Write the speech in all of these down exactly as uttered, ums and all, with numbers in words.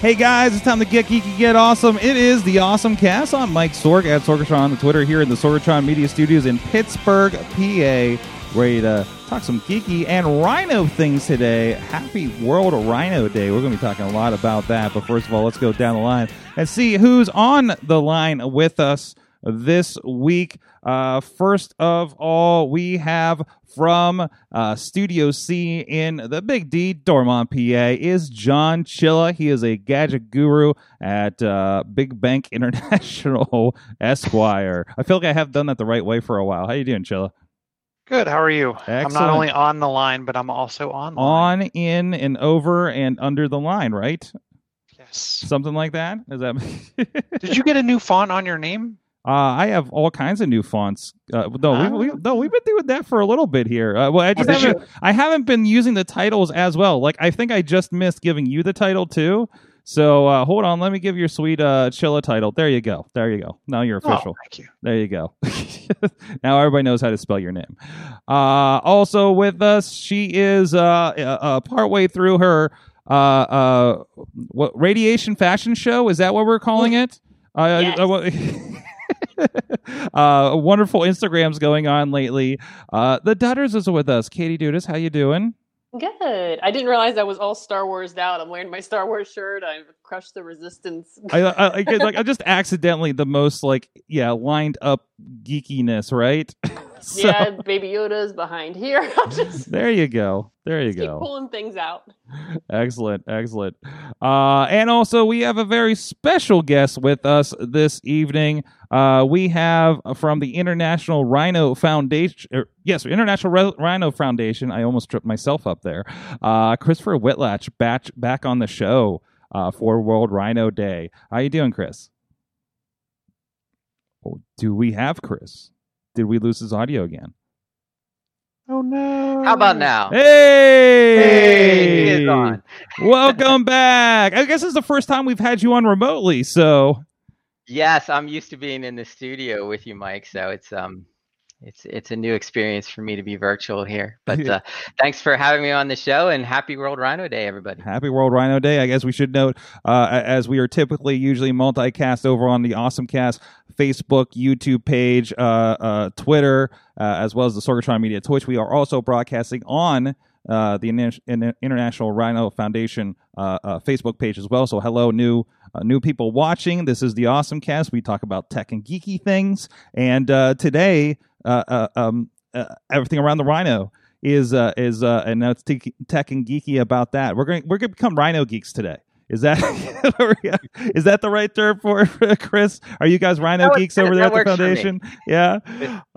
Hey guys, it's time to get geeky, get awesome. It is the Awesome Cast. I'm Mike Sorg at Sorgatron on Twitter here in the Sorgatron Media Studios in Pittsburgh, P A. Ready to talk some geeky and rhino things today. Happy World Rhino Day. We're going to be talking a lot about that. But first of all, let's go down the line and see who's on the line with us this week. Uh, first of all, we have from uh, Studio C in the Big D, Dormont, P A, is John Chilla. He is a gadget guru at uh, Big Bank International Esquire. I feel like I have done that the right way for a while. How you doing, Chilla? Good. How are you? Excellent. I'm not only on the line, but I'm also on the line. On, in, and over, and under the line, right? Yes. Something like that? Is that? Did you get a new font on your name? Uh, I have all kinds of new fonts. Uh, no, uh, we, we, no, we've been doing that for a little bit here. Uh, well, I just haven't, you... I haven't been using the titles as well. Like, I think I just missed giving you the title too. So uh, hold on, let me give your sweet uh, Chilla title. There you go. There you go. Now you're official. Oh, thank you. There you go. Now everybody knows how to spell your name. Uh, also with us, she is uh, uh, partway through her uh, uh, what radiation fashion show. Is that what we're calling it? Uh, yes. uh, what, uh wonderful Instagrams going on lately. Uh the Dutters is with us. Katie Dudas, how you doing? Good. I didn't realize I was all Star Wars out. I'm wearing my Star Wars shirt. I crushed the resistance. I, I, I like I just accidentally the most like yeah lined up geekiness, right? So, yeah, Baby Yoda's behind here. Just, there you go. There you go. Keep pulling things out. Excellent. Excellent. Uh, and also, we have a very special guest with us this evening. Uh, we have from the International Rhino Foundation. Er, yes, International Re- Rhino Foundation. I almost tripped myself up there. Uh, Christopher Whitlatch back, back on the show uh, for World Rhino Day. How you doing, Chris? Oh, do we have Chris? Did we lose his audio again? Oh, no. How about now? Hey! Hey! He is on. Welcome back. I guess this is the first time we've had you on remotely, so... Yes, I'm used to being in the studio with you, Mike, so it's um, it's it's a new experience for me to be virtual here. But uh, thanks for having me on the show, and happy World Rhino Day, everybody. Happy World Rhino Day. I guess we should note, uh, as we are typically usually multicast over on the AwesomeCast Facebook, YouTube page, uh, uh, Twitter, uh, as well as the Sorgatron Media Twitch. We are also broadcasting on uh, the Inter- Inter- International Rhino Foundation uh, uh, Facebook page as well. So hello, new uh, new people watching. This is the Awesome Cast. We talk about tech and geeky things. And uh, today, uh, uh, um, uh, everything around the Rhino is, uh, is uh, and now it's te- tech and geeky about that. We're going we're going to become Rhino geeks today. Is that is that the right term for it, Chris? Are you guys Rhino no, geeks over there at the foundation? Yeah?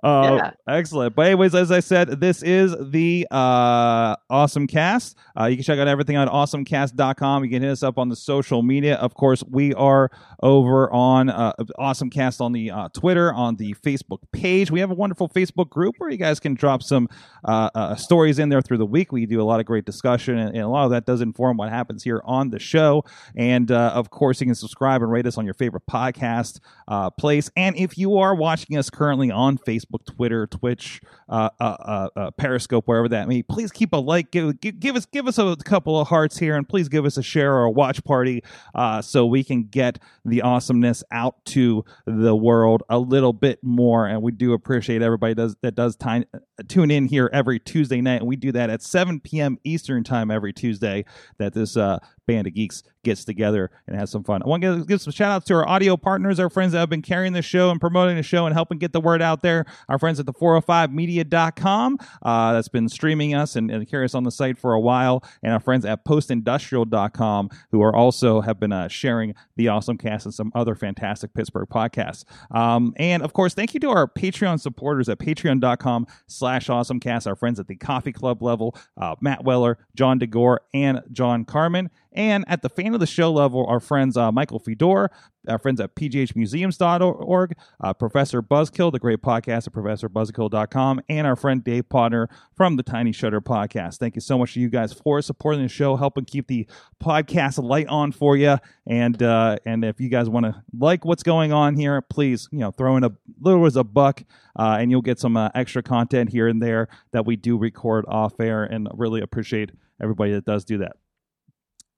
Uh, yeah. Excellent. But anyways, as I said, this is the uh, Awesome Cast. Uh, you can check out everything on awesome cast dot com. You can hit us up on the social media. Of course, we are over on uh, Awesome Cast on the uh, Twitter, on the Facebook page. We have a wonderful Facebook group where you guys can drop some uh, uh, stories in there through the week. We do a lot of great discussion, and, and a lot of that does inform what happens here on the show. And uh, of course, you can subscribe and rate us on your favorite podcast uh, place. And if you are watching us currently on Facebook, Twitter, Twitch, uh, uh, uh, uh, Periscope, wherever that may be, please keep a like. Give, give us give us a couple of hearts here, and please give us a share or a watch party uh, so we can get the awesomeness out to the world a little bit more. And we do appreciate everybody does, that does time, tune in here every Tuesday night. And we do that at seven p.m. Eastern time every Tuesday that this uh, band of geeks gets together and has some fun. I want to give, give some shout outs to our audio partners, our friends that have been carrying the show and promoting the show and helping get the word out there. Our friends at the four oh five media dot com uh, that's been streaming us and, and carry us on the site for a while. And our friends at post industrial dot com who are also have been uh, sharing the awesome cast and some other fantastic Pittsburgh podcasts. Um, and of course, thank you to our Patreon supporters at patreon dot com slash awesomecast, our friends at the coffee club level, uh, Matt Weller, John DeGore, and John Carmen. And at the fan of the show level, our friends uh, Michael Fedor, our friends at p g h museums dot org, uh, Professor Buzzkill, the great podcast at professor buzzkill dot com, and our friend Dave Potter from the Tiny Shutter Podcast. Thank you so much to you guys for supporting the show, helping keep the podcast light on for you. And uh, and if you guys want to like what's going on here, please, you know, throw in a little as a buck, uh, and you'll get some uh, extra content here and there that we do record off air, and really appreciate everybody that does do that.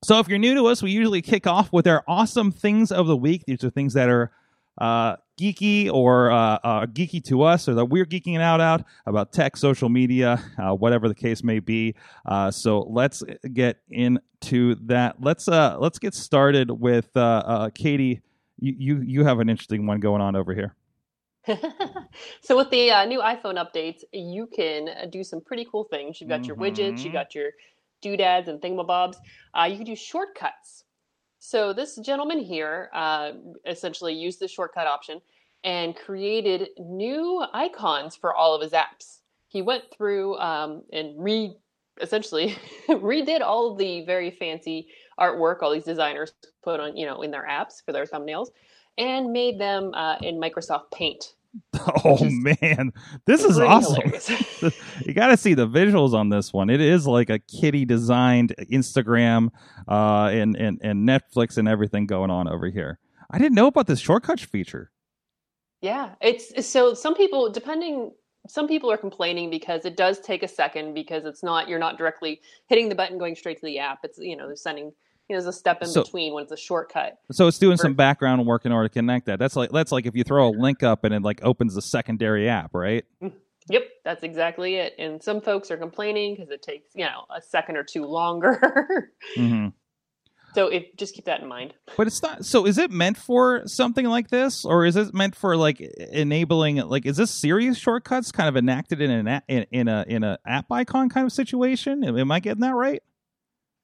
So if you're new to us, we usually kick off with our awesome things of the week. These are things that are uh, geeky or uh, uh, geeky to us, or that we're geeking out out about tech, social media, uh, whatever the case may be. Uh, so let's get into that. Let's uh, let's get started with uh, uh, Katie. You, you you have an interesting one going on over here. So with the uh, new iPhone updates, you can do some pretty cool things. You've got your mm-hmm. widgets, you got your doodads and thingamabobs. Uh, you can do shortcuts. So this gentleman here uh, essentially used the shortcut option and created new icons for all of his apps. He went through um, and re essentially redid all of the very fancy artwork all these designers put on, you know, in their apps for their thumbnails, and made them uh, in Microsoft Paint. Oh man, this is awesome. You got to see the visuals on this one. It is like a kiddie designed Instagram uh, and, and, and Netflix and everything going on over here. I didn't know about this shortcut feature. Yeah, it's so some people, depending, some people are complaining because it does take a second, because it's not, you're not directly hitting the button going straight to the app. It's, you know, they're sending, you know, there's a step in so, between when it's a shortcut. So it's doing For, some background work in order to connect that. That's like that's like if you throw a link up and it like opens the secondary app, right? Yep, that's exactly it. And some folks are complaining because it takes, you know, a second or two longer. Mm-hmm. So if, just keep that in mind. But it's not. So is it meant for something like this, or is it meant for like enabling? Like, is this serious shortcuts kind of enacted in an app, in, in a in a app icon kind of situation? Am I getting that right?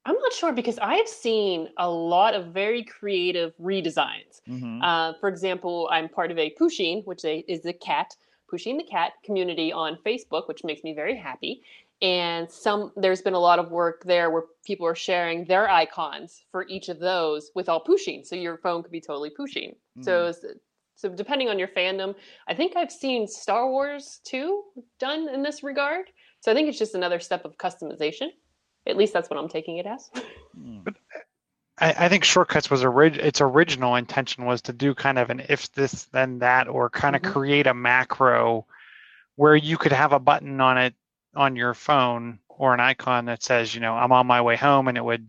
I'm not sure, because I've seen a lot of very creative redesigns. Mm-hmm. Uh, for example, I'm part of a Pusheen, which is the cat, Pusheen the cat community on Facebook, which makes me very happy. And some there's been a lot of work there where people are sharing their icons for each of those with all Pusheen. So your phone could be totally Pusheen. Mm-hmm. So, so depending on your fandom, I think I've seen Star Wars two done in this regard. So I think it's just another step of customization. At least that's what I'm taking it as. But I, I think shortcuts was orig- its original intention was to do kind of an if this then that, or kind mm-hmm. of create a macro where you could have a button on it on your phone or an icon that says, you know, I'm on my way home, and it would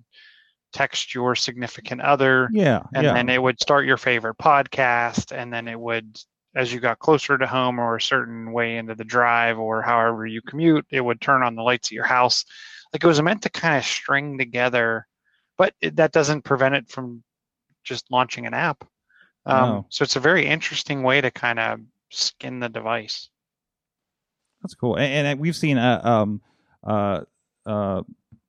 text your significant other, yeah, and yeah. then it would start your favorite podcast, and then it would, as you got closer to home or a certain way into the drive or however you commute, it would turn on the lights at your house. Like, it was meant to kind of string together, but it, that doesn't prevent it from just launching an app. Um, no. So it's a very interesting way to kind of skin the device. That's cool. And, and we've seen uh, um, uh, uh,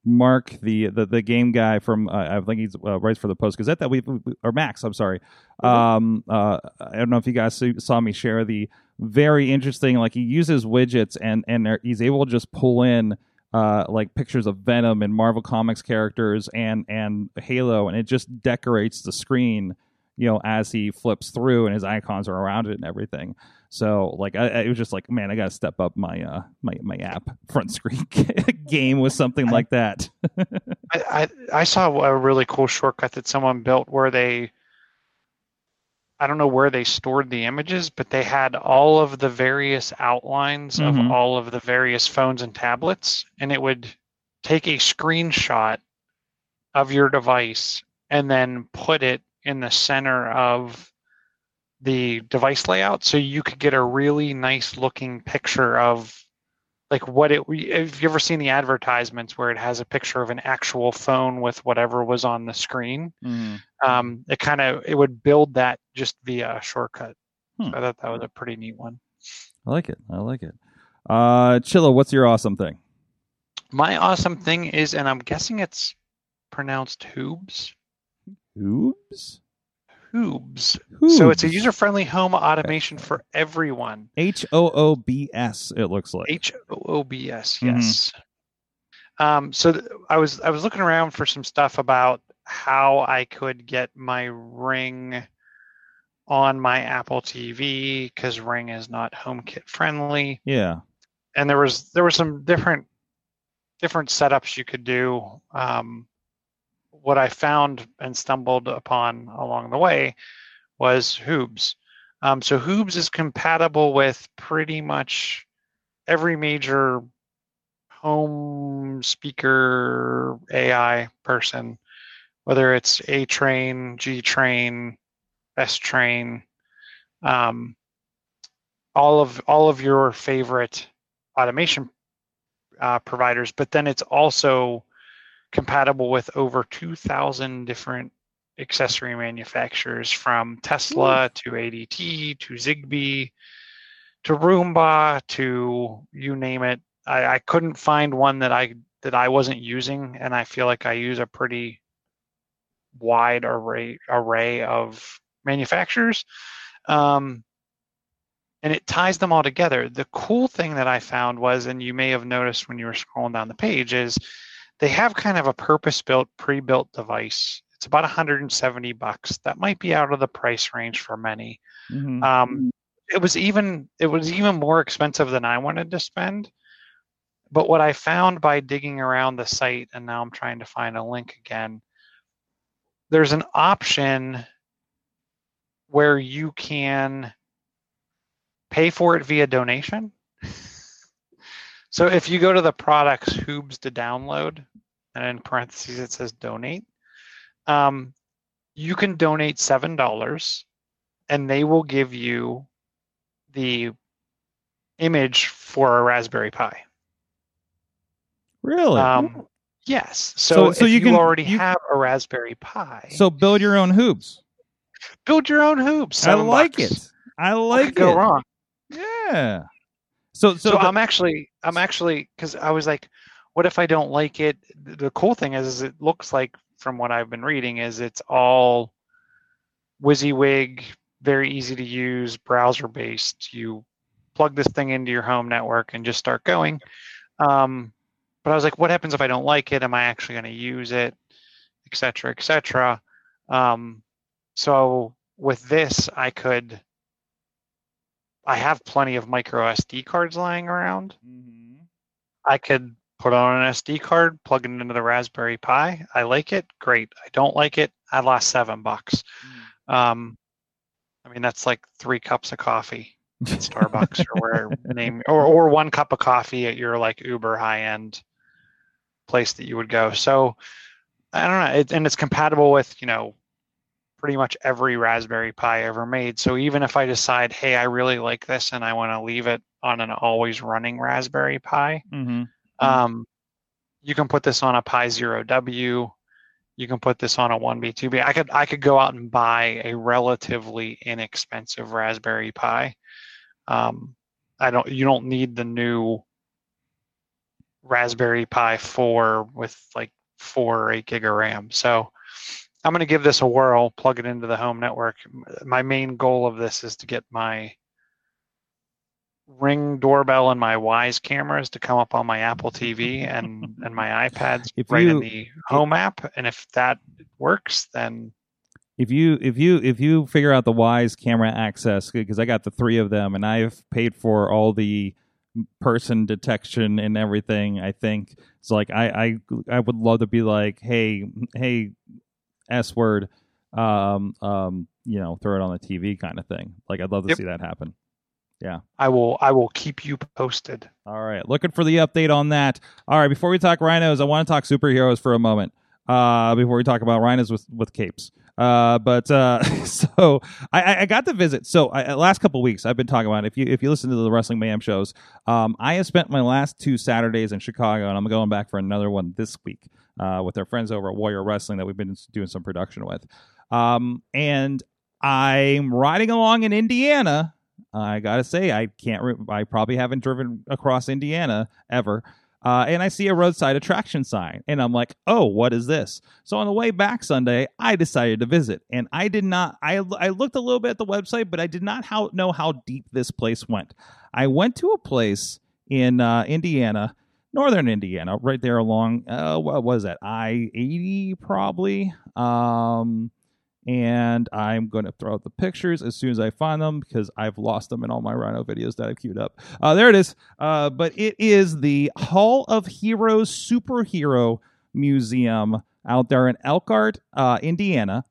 Mark, the, the the game guy from, uh, I think he's uh, writes for the Post-Gazette, that we, or Max, I'm sorry. Um, uh, I don't know if you guys saw me share the very interesting, like, he uses widgets and, and he's able to just pull in Uh, like pictures of Venom and Marvel Comics characters and and Halo, and it just decorates the screen, you know, as he flips through, and his icons are around it and everything. So like, I, I it was just like, man, I gotta step up my uh my, my app front screen game with something I, like that. I, I I saw a really cool shortcut that someone built where they, I don't know where they stored the images, but they had all of the various outlines mm-hmm. of all of the various phones and tablets, and it would take a screenshot of your device and then put it in the center of the device layout, so you could get a really nice looking picture of like what it, have you ever seen the advertisements where it has a picture of an actual phone with whatever was on the screen? Mm. Um, it kind of, it would build that just via a shortcut. Hmm. So I thought that was a pretty neat one. I like it. I like it. Uh, Chilla, what's your awesome thing? My awesome thing is, and I'm guessing it's pronounced Hoobs. Hoobs? Hoobs. Hoobs. So it's a user-friendly home automation for everyone. H O O B S, it looks like. H O O B S, yes. Mm-hmm. Um, so th- I was I was looking around for some stuff about how I could get my Ring on my Apple T V, because Ring is not HomeKit friendly. Yeah. And there was there were some different different setups you could do. Um What I found and stumbled upon along the way was Hoobs. Um, so Hoobs is compatible with pretty much every major home speaker A I person, whether it's A-Train, G-Train, S-Train, um, all of all of your favorite automation uh, providers. But then it's also compatible with over two thousand different accessory manufacturers, from Tesla to A D T to Zigbee to Roomba to you name it. I, I couldn't find one that I that I wasn't using, and I feel like I use a pretty wide array array of manufacturers, um, and it ties them all together. The cool thing that I found was, and you may have noticed when you were scrolling down the page, is they have kind of a purpose-built, pre-built device. It's about one hundred seventy bucks. That might be out of the price range for many. Mm-hmm. Um, it was even it was even more expensive than I wanted to spend. But what I found by digging around the site, and now I'm trying to find a link again, there's an option where you can pay for it via donation. So if you go to the products, Hoobs to download, and in parentheses it says donate, um, you can donate seven dollars, and they will give you the image for a Raspberry Pi. Really? Um, yes. So, so, so if you, you can, already you, have a Raspberry Pi. So build your own Hoobs. Build your own Hoobs. I like bucks. it. I like it. Go wrong. Yeah. So, so, so the, I'm actually, I'm actually, because I was like, what if I don't like it? The cool thing is, is it looks like, from what I've been reading, is it's all WYSIWYG, very easy to use, browser based. You plug this thing into your home network and just start going. Um, but I was like, what happens if I don't like it? Am I actually going to use it? Et cetera, et cetera. Um, so with this, I could. I have plenty of micro S D cards lying around. Mm-hmm. I could put on an S D card, plug it into the Raspberry Pi. I like it. Great. I don't like it. I lost seven bucks. Mm. Um, I mean, that's like three cups of coffee at Starbucks or where name or, or one cup of coffee at your like uber high end place that you would go. So I don't know. It, and it's compatible with, you know, pretty much every Raspberry Pi ever made. So even if I decide, hey, I really like this and I want to leave it on an always running Raspberry Pi, mm-hmm. um, you can put this on a Pi Zero W. You can put this on a one B, two B. I could, I could go out and buy a relatively inexpensive Raspberry Pi. Um, I don't, you don't need the new Raspberry Pi four with like four or eight gig of RAM. So I'm going to give this a whirl, plug it into the home network. My main goal of this is to get my Ring doorbell and my Wyze cameras to come up on my Apple T V and, and my iPads if right you, in the home if, app. And if that works, then if you if you if you figure out the Wyze camera access, because I got the three of them and I've paid for all the person detection and everything. I think it's like I I, I would love to be like, hey hey. S word, um, um, you know, throw it on the T V kind of thing. Like, I'd love to yep. see that happen. Yeah, I will. I will keep you posted. All right, looking for the update on that. All right, before we talk rhinos, I want to talk superheroes for a moment. Uh, before we talk about rhinos with with capes. Uh, but uh, so I, I got the visit. So I, last couple of weeks, I've been talking about it. If you if you listen to the Wrestling Mayhem shows, um, I have spent my last two Saturdays in Chicago, and I'm going back for another one this week uh, with our friends over at Warrior Wrestling that we've been doing some production with. Um, and I'm riding along in Indiana. I gotta say, I can't. Re- I probably haven't driven across Indiana ever. Uh, and I see a roadside attraction sign, and I'm like, oh, what is this? So on the way back Sunday, I decided to visit, and I did not, I, I looked a little bit at the website, but I did not how, know how deep this place went. I went to a place in uh, Indiana, northern Indiana, right there along, uh, what was that, I eighty probably, um, and I'm going to throw out the pictures as soon as I find them because I've lost them in all my Rhino videos that I've queued up. Uh, there it is. Uh, but it is the Hall of Heroes Superhero Museum out there in Elkhart, uh, Indiana.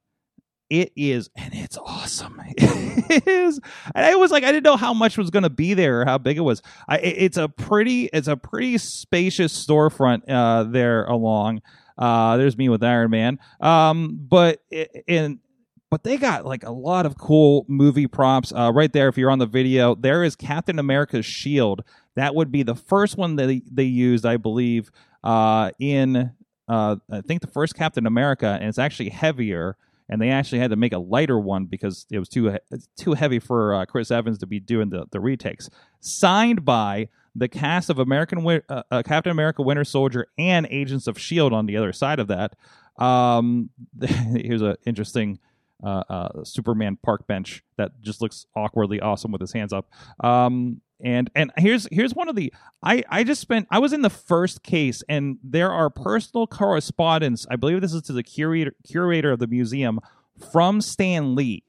It is, and it's awesome. It is. And it was like, I didn't know how much was going to be there or how big it was. I, it's a pretty, it's a pretty spacious storefront uh, there along. Uh, there's me with Iron Man. Um, but it, in But they got like a lot of cool movie props uh, right there. If you're on the video, there is Captain America's shield. That would be the first one that they, they used, I believe, uh, in uh, I think the first Captain America, and it's actually heavier. And they actually had to make a lighter one because it was too too heavy for uh, Chris Evans to be doing the, the retakes. Signed by the cast of American Win- uh, uh, Captain America Winter Soldier and Agents of S H I E L D on the other side of that. Um, here's an interesting uh, uh, Superman park bench that just looks awkwardly awesome with his hands up. Um, and and here's here's one of the... I, I just spent... I was in the first case, and there are personal correspondence. I believe this is to the curator, curator of the museum from Stan Lee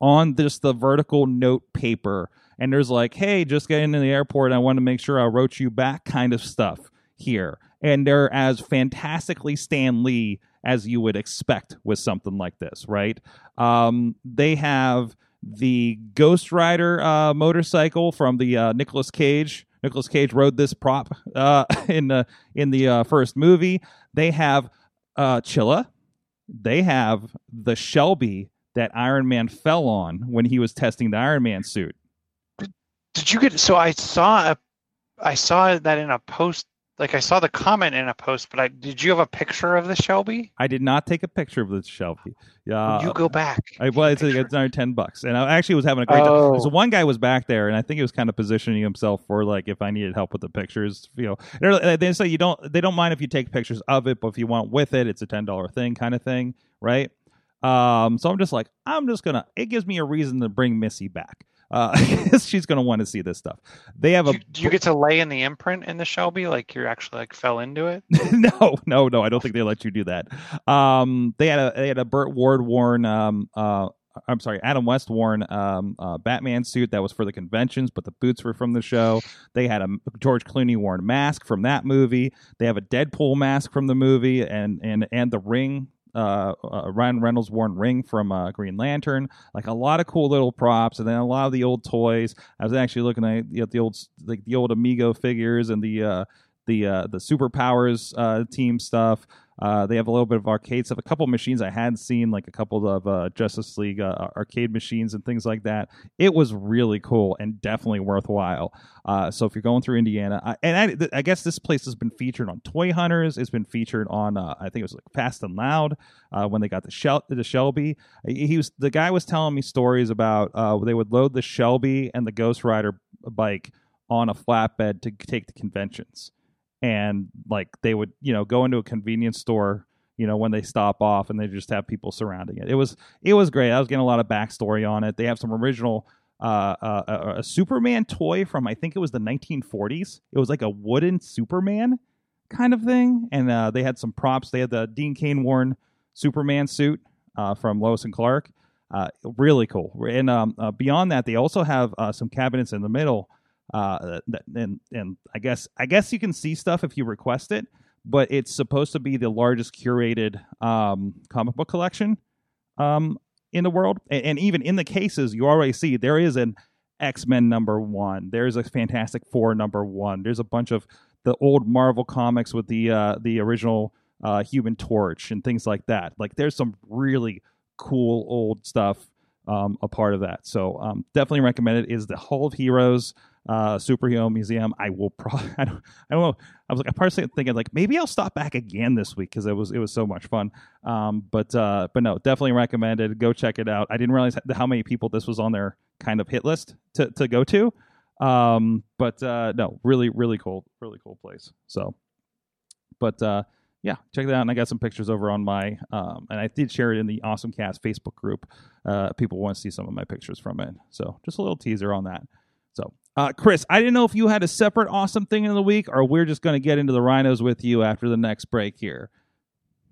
on this the vertical note paper. And there's like, hey, just got into the airport. I want to make sure I wrote you back kind of stuff here. And they're as fantastically Stan Lee as you would expect with something like this, right? Um, they have the Ghost Rider uh, motorcycle from the uh, Nicolas Cage. Nicolas Cage rode this prop uh, in the in the uh, first movie. They have uh, Chilla. They have the Shelby that Iron Man fell on when he was testing the Iron Man suit. Did you get so I saw a, I saw that in a post, like I saw the comment in a post, but I did you have a picture of the Shelby? I did not take a picture of the Shelby. Yeah, uh, you go back. I well, it's another ten bucks, and I actually was having a great oh. time. So one guy was back there, and I think he was kind of positioning himself for like if I needed help with the pictures, you know. They say you don't, they don't mind if you take pictures of it, but if you want with it, it's a ten dollar thing, kind of thing, right? Um, so I'm just like, I'm just gonna. It gives me a reason to bring Missy back. Uh, she's going to want to see this stuff. They have a. Do you, do you get to lay in the imprint in the Shelby? Like you're actually like fell into it? no, no, no. I don't think they let you do that. Um, they had a they had a Burt Ward worn. Um, uh, I'm sorry, Adam West worn um, uh, Batman suit that was for the conventions, but the boots were from the show. They had a George Clooney worn mask from that movie. They have a Deadpool mask from the movie, and and and the ring. Uh, uh, Ryan Reynolds worn ring from uh, Green Lantern, like a lot of cool little props, and then a lot of the old toys. I was actually looking at you know, the old like the old Amigo figures and the uh, the uh, the Superpowers uh, team stuff. Uh, they have a little bit of arcade stuff, a couple machines I had seen, like a couple of uh, Justice League uh, arcade machines and things like that. It was really cool and definitely worthwhile. Uh, so if you're going through Indiana, I, and I, th- I guess this place has been featured on Toy Hunters. It's been featured on, uh, I think it was like Fast and Loud uh, when they got the, Shel- the Shelby. He was the guy was telling me stories about uh, they would load the Shelby and the Ghost Rider bike on a flatbed to take the conventions. And like they would, you know, go into a convenience store, you know, when they stop off, and they just have people surrounding it. It was it was great. I was getting a lot of backstory on it. They have some original uh, uh, a Superman toy from I think it was the nineteen forties. It was like a wooden Superman kind of thing. And uh, they had some props. They had the Dean Cain worn Superman suit uh, from Lois and Clark. Uh, really cool. And um, uh, beyond that, they also have uh, some cabinets in the middle. Uh, and and I guess I guess you can see stuff if you request it, but it's supposed to be the largest curated um, comic book collection um, in the world. And, and even in the cases, you already see there is an X-Men number one. There's a Fantastic Four number one. There's a bunch of the old Marvel comics with the uh, the original uh, Human Torch and things like that. Like, there's some really cool old stuff um, a part of that. So um, definitely recommend it. Is the Hall of Heroes uh, Superhero Museum. I will probably, I don't, I don't know. I was like, I partially thinking like maybe I'll stop back again this week because it was it was so much fun. Um, but uh, but no, definitely recommend it. Go check it out. I didn't realize how many people this was on their kind of hit list to to go to. Um, but, uh, no, really, really cool, really cool place. So, but, uh, yeah, check that out. And I got some pictures over on my, um, and I did share it in the Awesome Cast Facebook group. Uh, people want to see some of my pictures from it. So just a little teaser on that. So, uh, Chris, I didn't know if you had a separate awesome thing of the week, or we're just going to get into the rhinos with you after the next break here.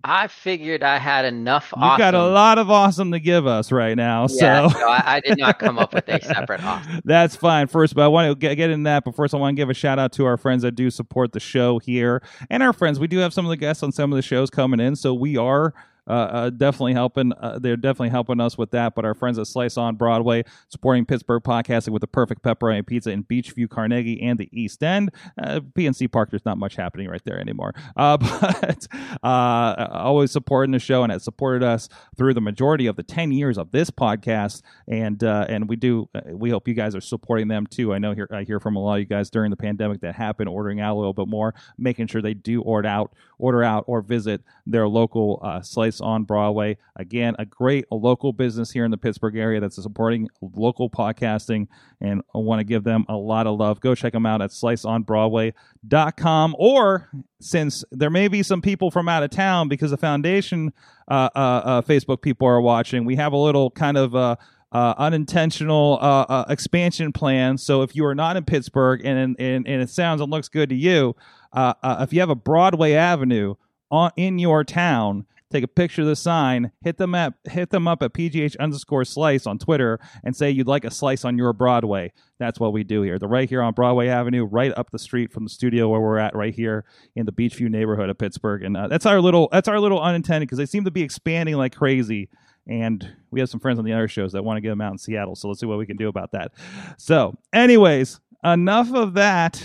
I figured I had enough awesome. You got a lot of awesome to give us right now. Yeah, so no, I, I did not come up with a separate awesome. That's fine. First, but I want to get, get into that. But first, I want to give a shout out to our friends that do support the show here. And our friends, we do have some of the guests on some of the shows coming in. So we are... Uh, uh, definitely helping. Uh, they're definitely helping us with that. But our friends at Slice on Broadway, supporting Pittsburgh podcasting with the perfect pepperoni pizza in Beachview, Carnegie, and the East End. Uh, P N C Park, there's not much happening right there anymore. Uh, but uh, always supporting the show, and it supported us through the majority of the ten years of this podcast. And uh, and we do. We hope you guys are supporting them too. I know here I hear from a lot of you guys during the pandemic that have been ordering out a little bit more, making sure they do order out, order out, or visit their local uh, Slice on Broadway. Again, a great a local business here in the Pittsburgh area that's supporting local podcasting, and I want to give them a lot of love. Go check them out at slice on broadway dot com, or since there may be some people from out of town because the foundation uh, uh, uh, Facebook people are watching, we have a little kind of uh, uh, unintentional uh, uh, expansion plan. So if you are not in Pittsburgh and, and, and it sounds and looks good to you, uh, uh, if you have a Broadway Avenue on, in your town, take a picture of the sign, hit them up, hit them up at P G H underscore slice on Twitter, and say you'd like a slice on your Broadway. That's what we do here. They're right here on Broadway Avenue, right up the street from the studio where we're at, right here in the Beachview neighborhood of Pittsburgh. And uh, that's our little that's our little unintended, because they seem to be expanding like crazy. And we have some friends on the other shows that want to get them out in Seattle. So let's see what we can do about that. So, anyways, enough of that.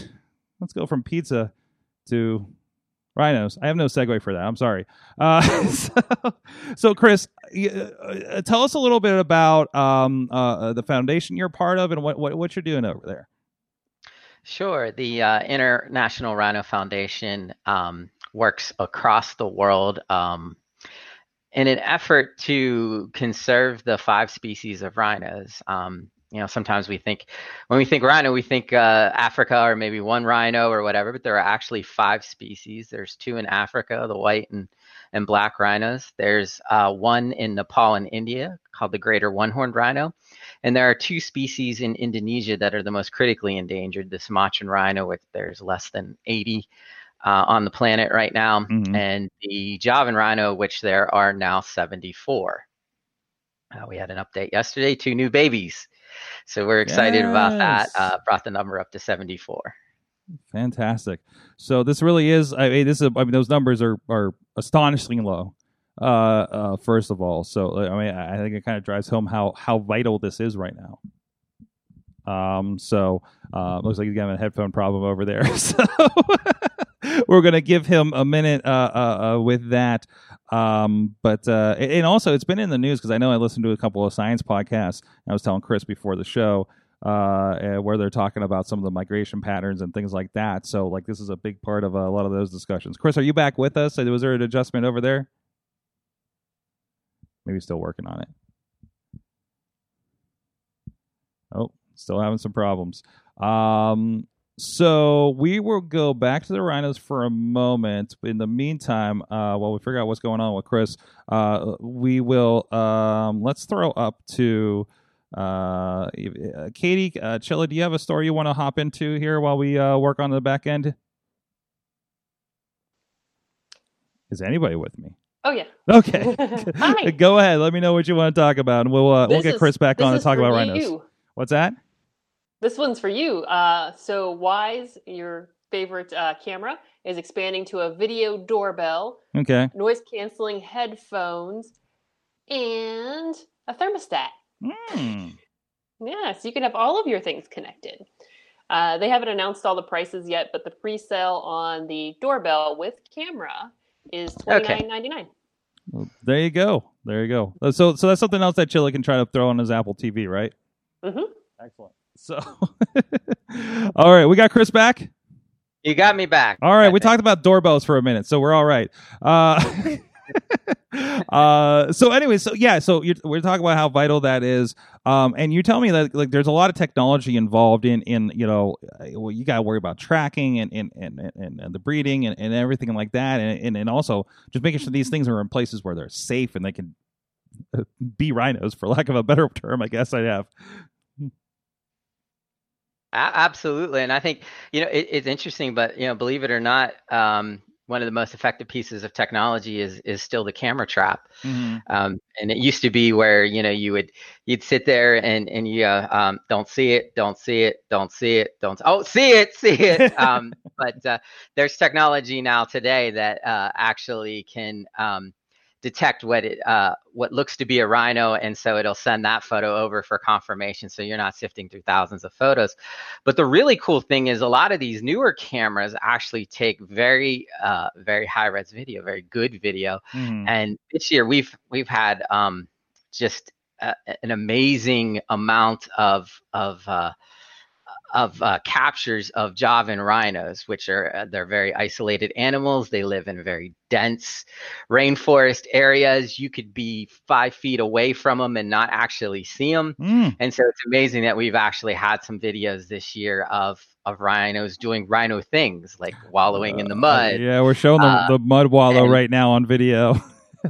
Let's go from pizza to rhinos. I have no segue for that. I'm sorry. Uh, so, so, Chris, uh, tell us a little bit about um, uh, the foundation you're part of and what, what, what you're doing over there. Sure. The uh, International Rhino Foundation um, works across the world um, in an effort to conserve the five species of rhinos. Um, You know, sometimes we think when we think rhino, we think uh, Africa or maybe one rhino or whatever, but there are actually five species. There's two in Africa, the white and, and black rhinos. There's uh, one in Nepal and India called the greater one-horned rhino. And there are two species in Indonesia that are the most critically endangered, the Sumatran rhino, which there's less than eighty uh, on the planet right now, mm-hmm. and the Javan rhino, which there are now seventy-four. Uh, we had an update yesterday, two new babies. So we're excited yes. about that. Uh, brought the number up to seventy-four. Fantastic. So this really is. I mean, this is. I mean, those numbers are are astonishingly low. Uh, uh, first of all, so I mean, I think it kind of drives home how how vital this is right now. Um. So uh, looks like he's got a headphone problem over there. So we're gonna give him a minute. Uh. Uh. uh with that. Um, but, uh, and also it's been in the news, cause I know I listened to a couple of science podcasts, and I was telling Chris before the show, uh, where they're talking about some of the migration patterns and things like that. So like, this is a big part of a lot of those discussions. Chris, are you back with us? Was there an adjustment over there? Maybe still working on it. Oh, still having some problems. Um, So we will go back to the rhinos for a moment. In the meantime, uh, while we figure out what's going on with Chris, uh, we will um, let's throw up to uh, Katie. Uh, Chilla, do you have a story you want to hop into here while we uh, work on the back end? Is anybody with me? Oh, yeah. Okay. Hi. Go ahead. Let me know what you want to talk about, and we'll, uh, we'll get is, Chris back on and talk about rhinos. You. What's that? This one's for you. Uh, so Wyze, your favorite uh, camera, is expanding to a video doorbell, okay, noise-canceling headphones, and a thermostat. Mm. Yeah, so you can have all of your things connected. Uh, they haven't announced all the prices yet, but the pre-sale on the doorbell with camera is twenty-nine ninety-nine. Okay. Well, there you go. There you go. So so that's something else that Chilla can try to throw on his Apple T V, right? Mm-hmm. Excellent. So, all right, we got Chris back. You got me back. All right, we talked about doorbells for a minute, so we're all right. Uh, uh, so anyway, so yeah, so you're, we're talking about how vital that is, um, and you tell me that like there's a lot of technology involved in in you know, well, you got to worry about tracking and and and, and, and the breeding and, and everything like that, and, and and also just making sure these things are in places where they're safe and they can be rhinos, for lack of a better term, I guess I'd have. Absolutely. And I think, you know, it, it's interesting, but, you know, believe it or not, um, one of the most effective pieces of technology is is still the camera trap. Mm-hmm. Um, and it used to be where, you know, you would you'd sit there and, and you uh, um, don't see it, don't see it, don't see it, don't. Oh, see it, see it. um, but uh, there's technology now today that uh, actually can um, detect what it uh, what looks to be a rhino, and so it'll send that photo over for confirmation. So you're not sifting through thousands of photos. But the really cool thing is a lot of these newer cameras actually take very uh, very high res video, very good video. Mm-hmm. And this year we've we've had um, just a, an amazing amount of of uh, of uh, captures of Javan rhinos, which are they're very isolated animals. They live in very dense rainforest areas. You could be five feet away from them and not actually see them. Mm. And so it's amazing that we've actually had some videos this year of of rhinos doing rhino things, like wallowing uh, in the mud. Yeah, we're showing the, uh, the mud wallow and, right now on video.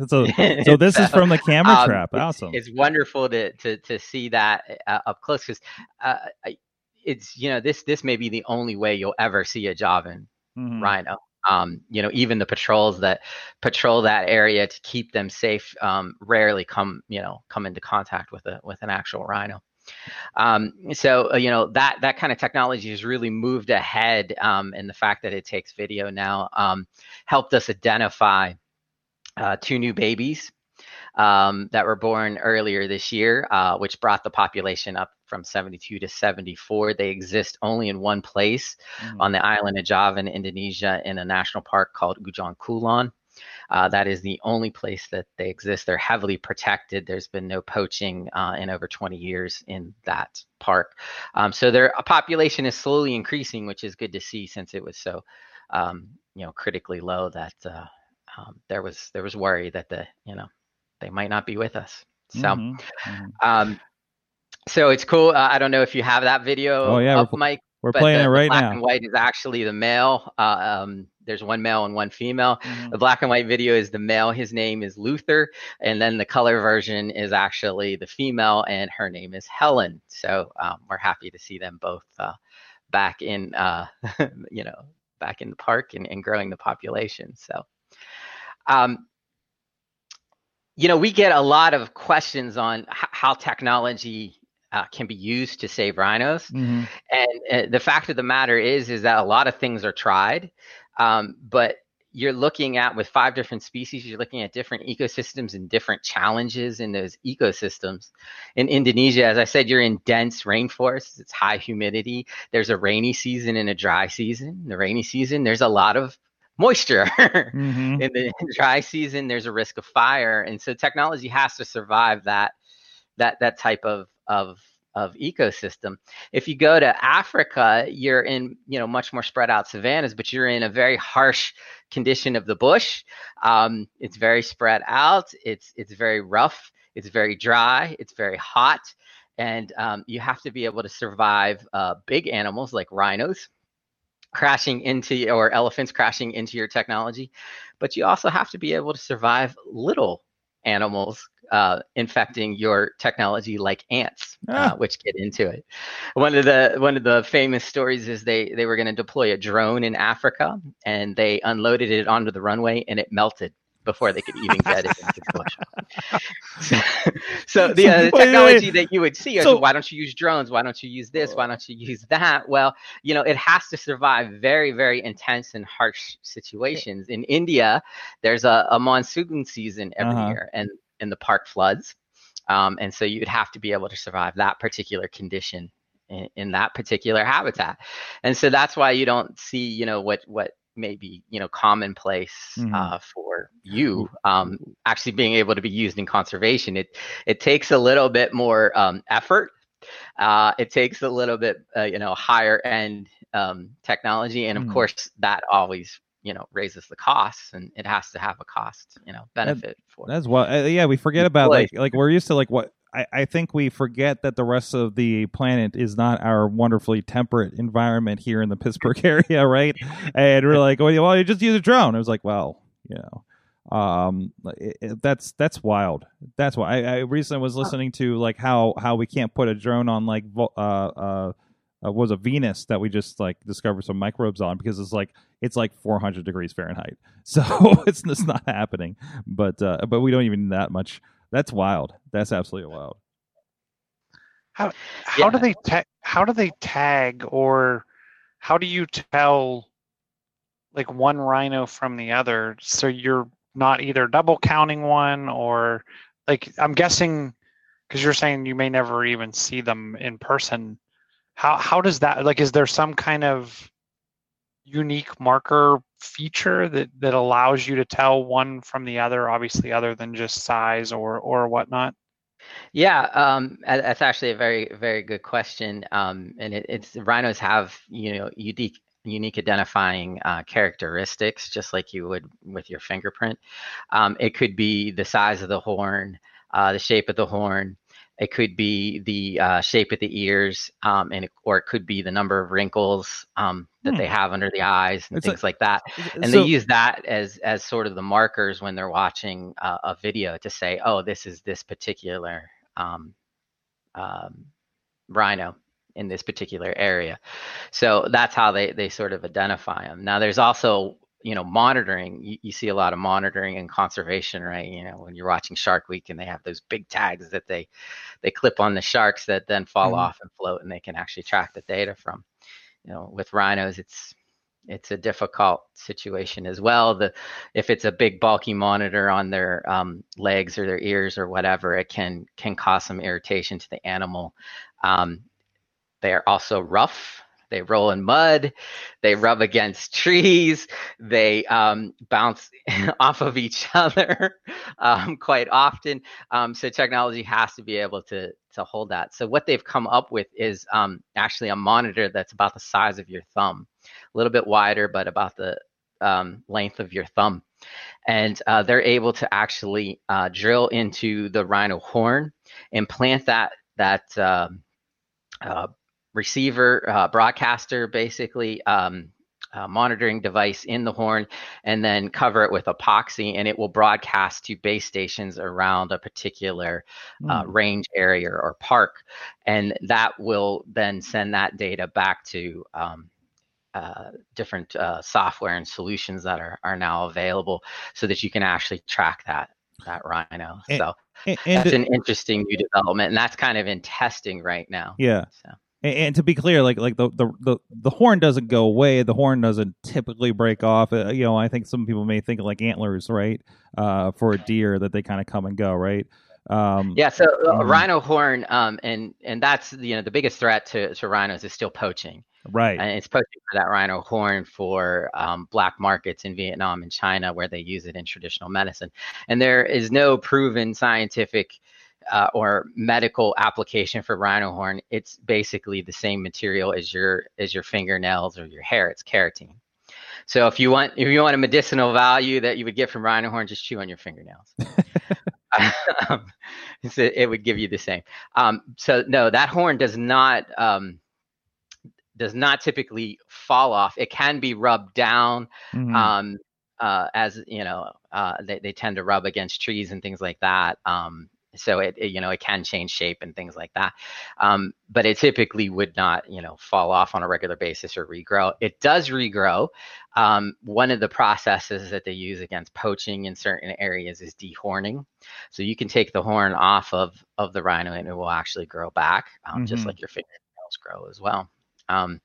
So, so this so, is from the camera um, trap. Awesome. It's, it's wonderful to to to see that uh, up close, because uh, I, it's, you know, this this may be the only way you'll ever see a Javan mm-hmm. rhino. Um, you know, even the patrols that patrol that area to keep them safe um, rarely come, you know, come into contact with a with an actual rhino. Um, so, uh, you know, that that kind of technology has really moved ahead, um, and the fact that it takes video now um, helped us identify uh, two new babies um, that were born earlier this year, uh, which brought the population up from seventy-two to seventy-four. They exist only in one place mm-hmm. on the island of Java in Indonesia, in a national park called Ujung Kulon. Uh, that is the only place that they exist. They're heavily protected. There's been no poaching uh, in over twenty years in that park. Um, so their population is slowly increasing, which is good to see, since it was so, um, you know, critically low that uh, um, there was there was worry that the you know they might not be with us. So. Mm-hmm. Mm-hmm. Um, So it's cool. Uh, I don't know if you have that video oh, yeah, up, we're, Mike. We're but playing the, it right black now. Black and white is actually the male. Uh, um, there's one male and one female. Mm-hmm. The black and white video is the male. His name is Luther. And then the color version is actually the female, and her name is Helen. So um, we're happy to see them both uh, back in, uh, you know, back in the park and, and growing the population. So. Um, you know, we get a lot of questions on h- how technology Uh, can be used to save rhinos. Mm-hmm. And uh, the fact of the matter is, is that a lot of things are tried, um, but you're looking at with five different species, you're looking at different ecosystems and different challenges in those ecosystems. In Indonesia, as I said, you're in dense rainforests. It's high humidity. There's a rainy season and a dry season. The rainy season, there's a lot of moisture. Mm-hmm. In the dry season, there's a risk of fire. And so technology has to survive that, that, that type of, of of ecosystem. If you go to Africa, you're in, you know, much more spread out savannas, but you're in a very harsh condition of the bush. Um, it's very spread out. It's it's very rough. It's very dry. It's very hot. And um, you have to be able to survive uh, big animals like rhinos crashing into, or elephants crashing into your technology. But you also have to be able to survive little animals uh, infecting your technology, like ants, ah. uh, which get into it. One of the one of the famous stories is they they were going to deploy a drone in Africa, and they unloaded it onto the runway, and it melted before they could even get it into the bush. So, so the, uh, the technology wait, wait, wait. that you would see, so, why don't you use drones? Why don't you use this? Why don't you use that? Well, you know, it has to survive very, very intense and harsh situations. In India, there's a, a monsoon season every uh-huh. year, and and the park floods. Um, and so you'd have to be able to survive that particular condition in, in that particular habitat. And so that's why you don't see, you know, what, what maybe, you know, commonplace mm-hmm. uh, for you, um, actually being able to be used in conservation. It it takes a little bit more um, effort. Uh, it takes a little bit, uh, you know, higher end um, technology. And of mm-hmm. course, that always, you know, raises the costs, and it has to have a cost, you know, benefit. That, for That's what, uh, yeah, we forget about like, like we're used to like what, I, I think we forget that the rest of the planet is not our wonderfully temperate environment here in the Pittsburgh area, right? And we're like, well, you just use a drone. I was like, well, you know, um, it, it, that's that's wild. That's why I, I recently was listening to like how how we can't put a drone on like uh, uh, uh, was a Venus that we just like discovered some microbes on, because it's like it's like four hundred degrees Fahrenheit, so it's it's not happening. But uh, but we don't even need that much. That's wild. That's absolutely wild. How how yeah. do they ta- how do they tag, or how do you tell like one rhino from the other, so you're not either double counting one, or like, I'm guessing, because you're saying you may never even see them in person. How how does that, like, is there some kind of unique marker feature that that allows you to tell one from the other, obviously other than just size or or whatnot? Yeah, um that's actually a very, very good question. Um and it, it's rhinos have, you know, unique unique identifying uh characteristics, just like you would with your fingerprint. Um it could be the size of the horn, uh the shape of the horn. It could be the uh, shape of the ears, um, and it, or it could be the number of wrinkles um, that hmm. they have under the eyes and it's things like, like that. And so, they use that as as sort of the markers when they're watching uh, a video to say, oh, this is this particular um, um, rhino in this particular area. So that's how they, they sort of identify them. Now, there's also, you know, monitoring. You, you see a lot of monitoring and conservation, right? You know, when you're watching Shark Week and they have those big tags that they they clip on the sharks that then fall mm-hmm. off and float, and they can actually track the data from. You know, with rhinos, it's it's a difficult situation as well. The if it's a big bulky monitor on their um, legs or their ears or whatever, it can can cause some irritation to the animal. Um, they are also rough. They roll in mud, they rub against trees, they um, bounce off of each other um, quite often. Um, so technology has to be able to, to hold that. So what they've come up with is um, actually a monitor that's about the size of your thumb, a little bit wider, but about the um, length of your thumb. And uh, they're able to actually uh, drill into the rhino horn and plant that, that uh, uh receiver, uh, broadcaster, basically um, uh, monitoring device in the horn, and then cover it with epoxy, and it will broadcast to base stations around a particular uh, mm. range area or park. And that will then send that data back to um, uh, different uh, software and solutions that are, are now available, so that you can actually track that that rhino. And, so and, and that's it, an interesting new development, and that's kind of in testing right now. Yeah. So. And to be clear, like like the, the, the, the horn doesn't go away. The horn doesn't typically break off. Uh, you know, I think some people may think like antlers, right? Uh, for a deer, that they kind of come and go, right? Um, yeah. So uh, um, rhino horn, um, and and that's, you know, the biggest threat to, to rhinos is still poaching, right? And it's poaching for that rhino horn for um, black markets in Vietnam and China, where they use it in traditional medicine. And there is no proven scientific Uh, or medical application for rhino horn. It's basically the same material as your as your fingernails or your hair. It's keratin. So if you want if you want a medicinal value that you would get from rhino horn, just chew on your fingernails. um, so it would give you the same. Um, so no, that horn does not um, does not typically fall off. It can be rubbed down. Mm-hmm. Um, uh, as you know, uh, they they tend to rub against trees and things like that. Um, So it, it, you know, it can change shape and things like that. Um, but it typically would not, you know, fall off on a regular basis or regrow. It does regrow. Um, one of the processes that they use against poaching in certain areas is dehorning. So you can take the horn off of, of the rhino and it will actually grow back, um, mm-hmm. just like your fingernails grow as well. Um,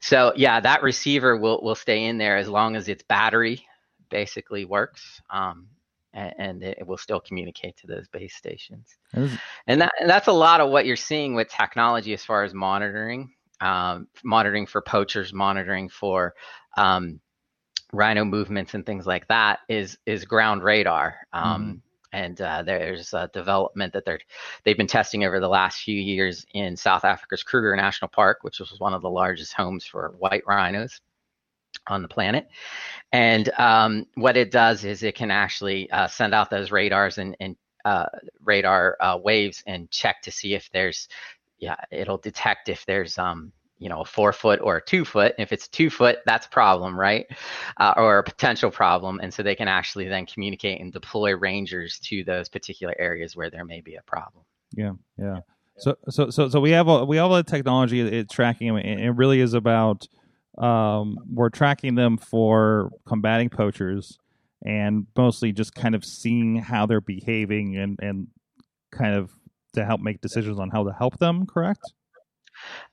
so yeah, that receiver will, will stay in there as long as its battery basically works. Um, and it will still communicate to those base stations. Mm. And that and that's a lot of what you're seeing with technology as far as monitoring, um, monitoring for poachers, monitoring for um, rhino movements and things like that is is ground radar. Um, mm-hmm. And uh, there's a development that they're, they've been testing over the last few years in South Africa's Kruger National Park, which was one of the largest homes for white rhinos on the planet. And um, what it does is it can actually uh, send out those radars and, and uh, radar uh, waves and check to see if there's, yeah, it'll detect if there's, um, you know, a four foot or a two foot. If it's two foot, that's a problem, right? Uh, or a potential problem. And so they can actually then communicate and deploy rangers to those particular areas where there may be a problem. Yeah. Yeah. So, so, so, so we have, all, we have all the technology, it, it tracking them. It, it really is about, um, we're tracking them for combating poachers and mostly just kind of seeing how they're behaving and, and kind of to help make decisions on how to help them. Correct.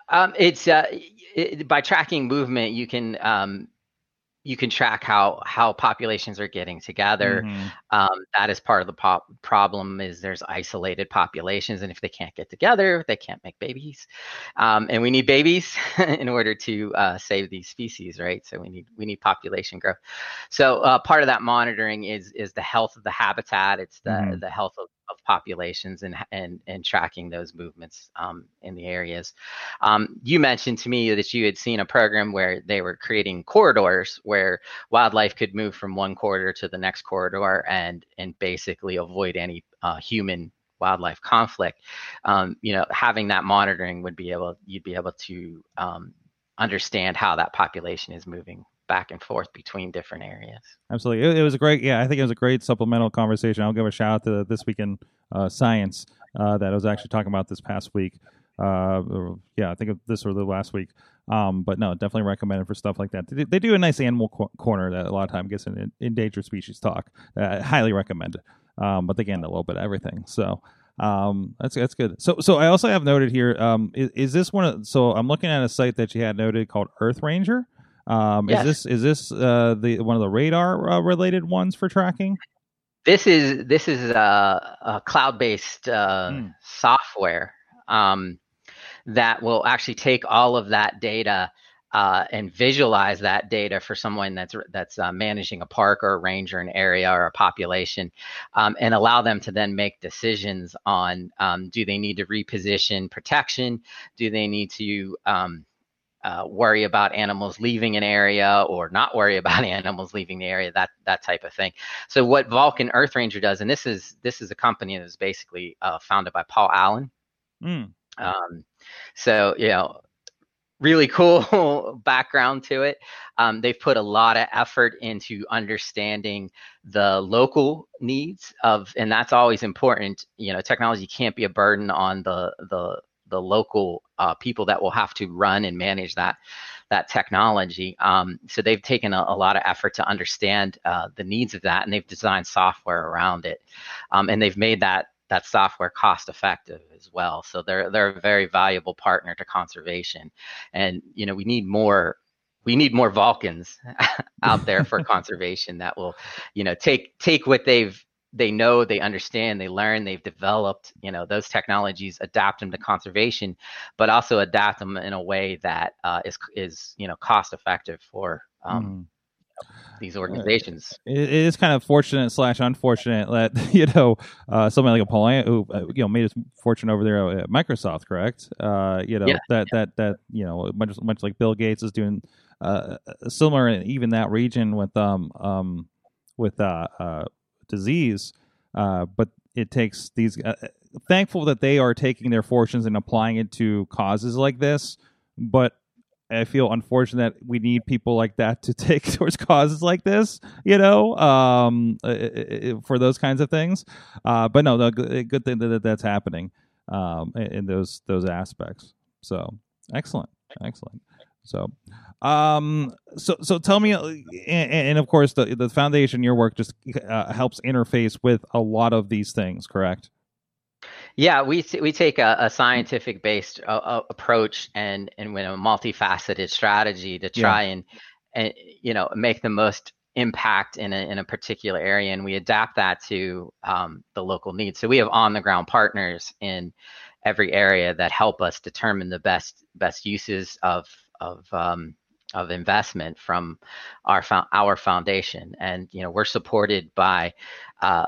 Um, it's uh, it, by tracking movement, you can um, you can track how how populations are getting together. Mm-hmm. Um, that is part of the pop problem is there's isolated populations, and if they can't get together, they can't make babies. Um, and we need babies in order to uh, save these species, right? So we need we need population growth. So uh, part of that monitoring is is the health of the habitat. It's the mm-hmm. the health of of populations and, and, and tracking those movements um, in the areas. Um, you mentioned to me that you had seen a program where they were creating corridors where wildlife could move from one corridor to the next corridor and, and basically avoid any uh, human wildlife conflict. Um, you know, having that monitoring would be able, you'd be able to um, understand how that population is moving back and forth between different areas. Absolutely. It, it was a great, yeah, I think it was a great supplemental conversation. I'll give a shout out to This Week in uh, Science uh, that I was actually talking about this past week. Uh, or, yeah, I think this or the last week. Um, but no, definitely recommend it for stuff like that. They, they do a nice animal co- corner that a lot of time gets an endangered species talk. Uh, I highly recommend it. Um, but again, a little bit of everything. So um, that's that's good. So so I also have noted here, um, is, is this one of, so I'm looking at a site that you had noted called Earth Ranger. Um, yes. Is this is this uh, the one of the radar uh, related ones for tracking? This is this is a, a cloud based uh, mm. software um, that will actually take all of that data uh, and visualize that data for someone that's that's uh, managing a park or a range or an area or a population, um, and allow them to then make decisions on um, do they need to reposition protection? Do they need to um, Uh, worry about animals leaving an area or not worry about animals leaving the area, that that type of thing. So what Vulcan Earth Ranger does, and this is this is a company that was basically uh, founded by Paul Allen. Mm. Um, so, you know, really cool background to it. Um, they've put a lot of effort into understanding the local needs of, and that's always important. You know, technology can't be a burden on the the the local uh, people that will have to run and manage that that technology. Um, so they've taken a, a lot of effort to understand uh, the needs of that, and they've designed software around it. Um, and they've made that that software cost effective as well. So they're they're a very valuable partner to conservation. And you know, we need more we need more Vulcans out there for conservation that will, you know, take take what they've they know, they understand, they learn, they've developed, you know, those technologies, adapt them to conservation, but also adapt them in a way that uh, is, is, you know, cost effective for um, mm. you know, these organizations. It, it is kind of fortunate slash unfortunate that, you know, uh, somebody like a Paul Allen, who, you know, made his fortune over there at Microsoft, correct? Uh, you know, yeah, that, yeah. that, that, you know, much, much like Bill Gates is doing uh, similar in even that region with, um, um, with, uh, uh, disease, uh, but it takes these. Uh, thankful that they are taking their fortunes and applying it to causes like this, but I feel unfortunate that we need people like that to take towards causes like this. You know, um, for those kinds of things. Uh, but no, the good thing that that's happening um, in those those aspects. So excellent, excellent. So, um, so, so tell me, and, and of course the, the foundation, your work just uh, helps interface with a lot of these things, correct? Yeah, we, we take a, a scientific based uh, approach and, and with a multifaceted strategy to try yeah. and, and, you know, make the most impact in a, in a particular area. And we adapt that to, um, the local needs. So we have on the ground partners in every area that help us determine the best, best uses of, of um, of investment from our our foundation, and you know we're supported by uh,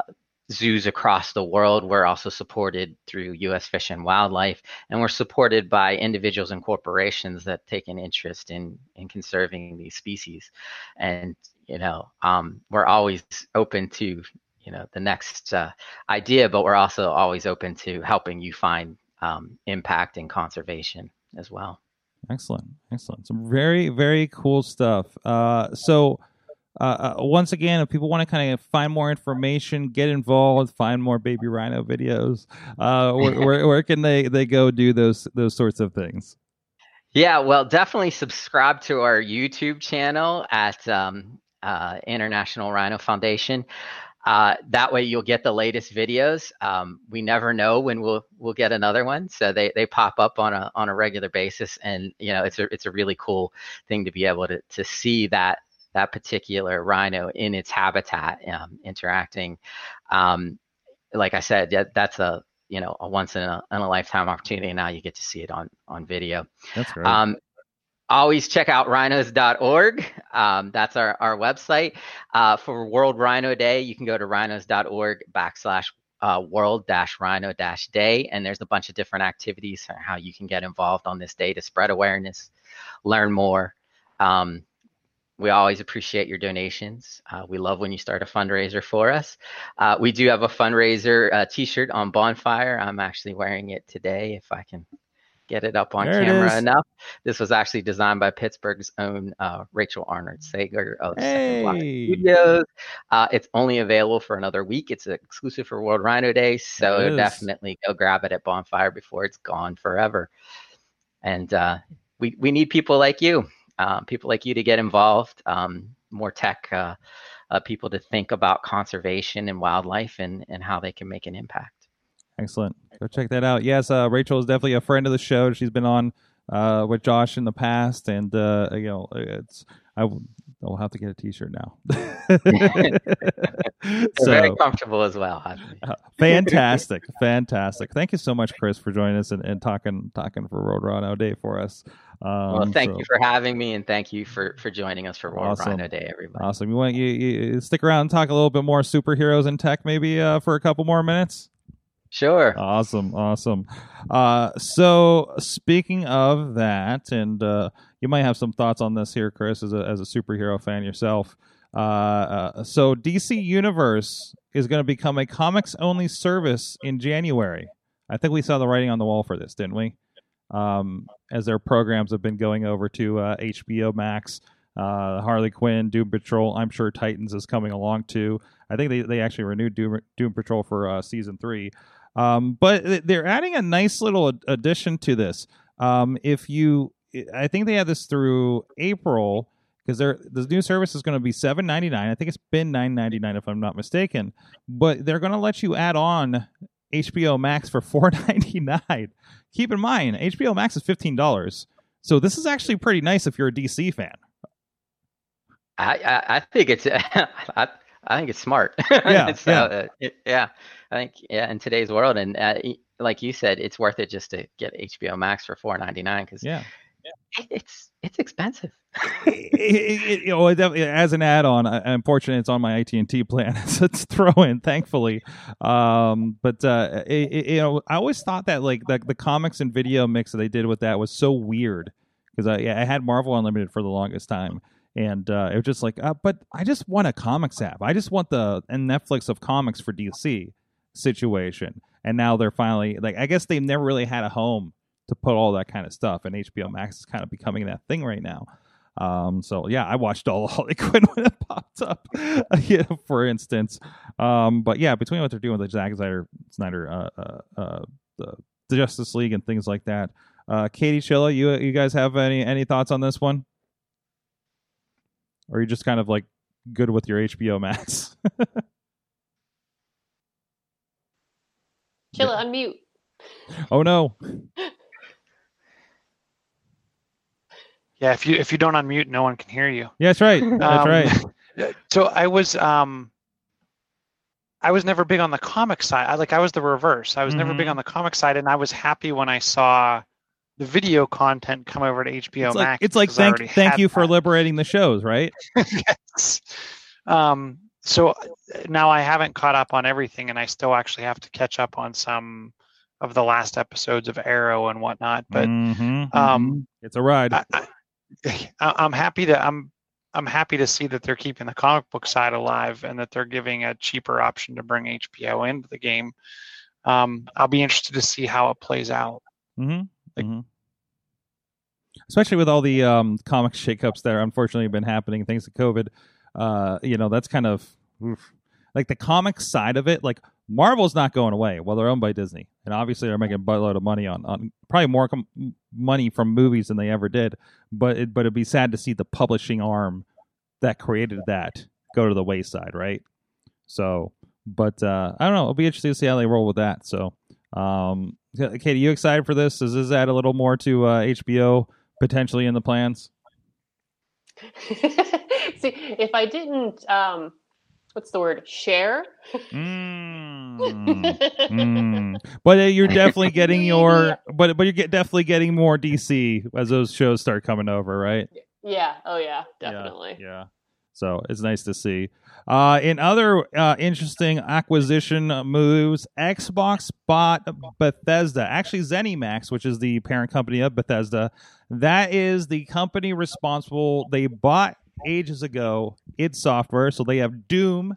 zoos across the world. We're also supported through U S Fish and Wildlife, and we're supported by individuals and corporations that take an interest in in conserving these species. And you know um, we're always open to you know the next uh, idea, but we're also always open to helping you find um, impact and conservation as well. Excellent. Excellent. Some very, very cool stuff. Uh, so uh, uh, once again, if people want to kind of find more information, get involved, find more baby rhino videos, uh, where, where, where can they, they go do those those sorts of things? Yeah, well, definitely subscribe to our YouTube channel at um, uh, International Rhino Foundation. Uh, that way you'll get the latest videos. Um, we never know when we'll we'll get another one, so they they pop up on a on a regular basis, and you know it's a it's a really cool thing to be able to to see that that particular rhino in its habitat um, interacting. Um, like I said, that, that's a you know a once in a, in a lifetime opportunity, and now you get to see it on on video. That's great. Um, Always check out rhinos dot org. Um, that's our, our website. Uh, for World Rhino Day, you can go to rhinos dot org backslash uh, world dash rhino dash day. And there's a bunch of different activities on how you can get involved on this day to spread awareness, learn more. Um, we always appreciate your donations. Uh, we love when you start a fundraiser for us. Uh, we do have a fundraiser uh, t-shirt on Bonfire. I'm actually wearing it today if I can get it up on there camera enough. This was actually designed by Pittsburgh's own uh, Rachel Arnold Sager of the hey. Second Block Studios. Uh, it's only available for another week. It's exclusive for World Rhino Day, so definitely go grab it at Bonfire before it's gone forever. And uh, we we need people like you, uh, people like you to get involved. Um, more tech uh, uh, people to think about conservation and wildlife and and how they can make an impact. Excellent. Go check that out. Yes, uh, Rachel is definitely a friend of the show. She's been on uh, with Josh in the past, and uh, you know, it's I will I'll have to get a T-shirt now. So, very comfortable as well. Uh, fantastic, fantastic. Thank you so much, Chris, for joining us and, and talking talking for World Rhino Day for us. Um, well, thank so. you for having me, and thank you for, for joining us for World awesome. Rhino Day, everybody. Awesome. You want you, you stick around and talk a little bit more superheroes and tech, maybe uh, for a couple more minutes. Sure. Awesome. Awesome. Uh, so speaking of that, and uh, you might have some thoughts on this here, Chris, as a, as a superhero fan yourself. Uh, uh, so D C Universe is going to become a comics only service in January. I think we saw the writing on the wall for this, didn't we? Um, as their programs have been going over to uh, H B O Max, uh, Harley Quinn, Doom Patrol. I'm sure Titans is coming along too. I think they, they actually renewed Doom, Doom Patrol for uh, season three. Um, but they're adding a nice little addition to this. Um, if you, I think they had this through April because the new service is going to be seven ninety-nine. I think it's been nine ninety-nine if I'm not mistaken. But they're going to let you add on H B O Max for four ninety-nine. Keep in mind, H B O Max is fifteen dollars. So this is actually pretty nice if you're a D C fan. I I, I think it's I, I think it's smart. Yeah. it's, yeah. Uh, it, yeah. I think, yeah, in today's world. And uh, like you said, it's worth it just to get H B O Max for four ninety-nine because yeah. it, it's it's expensive. it, it, it, you know, it, as an add-on, I'm fortunate it's on my A T and T plan. So it's throw-in, thankfully. Um, but, uh, it, it, you know, I always thought that, like, the, the comics and video mix that they did with that was so weird because I, I had Marvel Unlimited for the longest time. And uh, it was just like, uh, but I just want a comics app. I just want the and Netflix of comics for D C situation. And now they're finally like, I guess they've never really had a home to put all that kind of stuff. And H B O Max is kind of becoming that thing right now. Um, so, yeah, I watched all Harley Quinn when it popped up, you know, for instance. Um, but, yeah, between what they're doing with the Zack Snyder, Snyder uh, uh, uh, the, the Justice League and things like that. Uh, Katie Chilla, you you guys have any, any thoughts on this one? Or are you just kind of like good with your H B O Max? Chilla, unmute. Oh no. Yeah, if you if you don't unmute, no one can hear you. Yeah, that's right. That's um, right. So I was um I was never big on the comic side. I like I was the reverse. I was mm-hmm. never big on the comic side, and I was happy when I saw the video content come over to H B O it's like, Max. It's like, thank, thank you that. for liberating the shows, right? Yes. Um, so now I haven't caught up on everything, and I still actually have to catch up on some of the last episodes of Arrow and whatnot. But mm-hmm, um, it's a ride. I, I, I'm happy to I'm I'm happy to see that they're keeping the comic book side alive and that they're giving a cheaper option to bring H B O into the game. Um, I'll be interested to see how it plays out. Mm-hmm. Like, mm-hmm. Especially with all the um, comic shakeups that are unfortunately been happening, thanks to COVID. Uh, you know, that's kind of oof. Like the comic side of it. Like Marvel's not going away. Well, they're owned by Disney, and obviously they're making a buttload of money on, on probably more com- money from movies than they ever did. But it, but it'd be sad to see the publishing arm that created that go to the wayside, right? So, but uh, I don't know. It'll be interesting to see how they roll with that. So, um, Kate, are you excited for this? Does this add a little more to uh, H B O potentially in the plans? See, if I didn't, um, what's the word? Share. Mm. Mm. But uh, you're definitely getting your, but but you're get, definitely getting more D C as those shows start coming over, right? Yeah. Oh yeah, definitely. Yeah. yeah. So it's nice to see. Uh, in other uh, interesting acquisition moves, Xbox bought Bethesda. Actually, ZeniMax, which is the parent company of Bethesda, that is the company responsible. They bought ages ago id Software, so they have Doom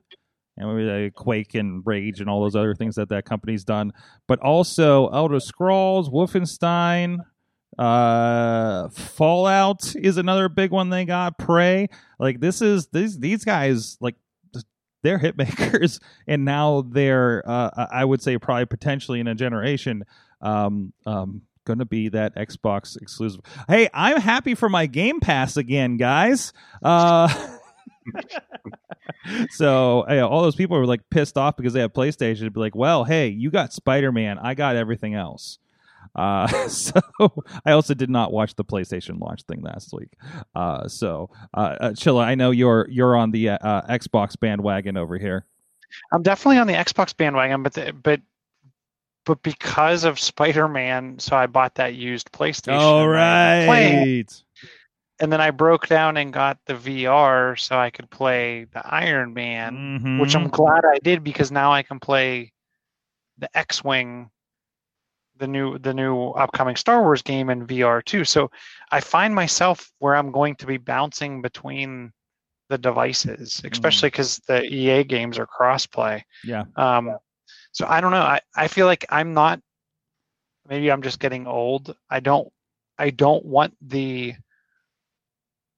and maybe Quake and Rage and all those other things that that company's done, but also Elder Scrolls, Wolfenstein, uh Fallout is another big one they got. Prey. Like this is these these guys, like they're hit makers, and now they're uh I would say probably potentially in a generation um um going to be that Xbox exclusive. Hey, I'm happy for my Game Pass again, guys. Uh, so you know, all those people were like pissed off because they have PlayStation. It'd be like, well, hey, you got Spider-Man. I got everything else. Uh, so I also did not watch the PlayStation launch thing last week. Uh, so uh, Chilla, I know you're you're on the uh, Xbox bandwagon over here. I'm definitely on the Xbox bandwagon, but the, but. But because of Spider-Man, so I bought that used PlayStation. All right. And then I broke down and got the V R so I could play the Iron Man, mm-hmm. which I'm glad I did because now I can play the X-Wing, the new the new upcoming Star Wars game in V R too. So I find myself where I'm going to be bouncing between the devices, especially because mm. the E A games are cross-play. Yeah. Um, yeah. So I don't know. I, I feel like I'm not, maybe I'm just getting old. I don't, I don't want the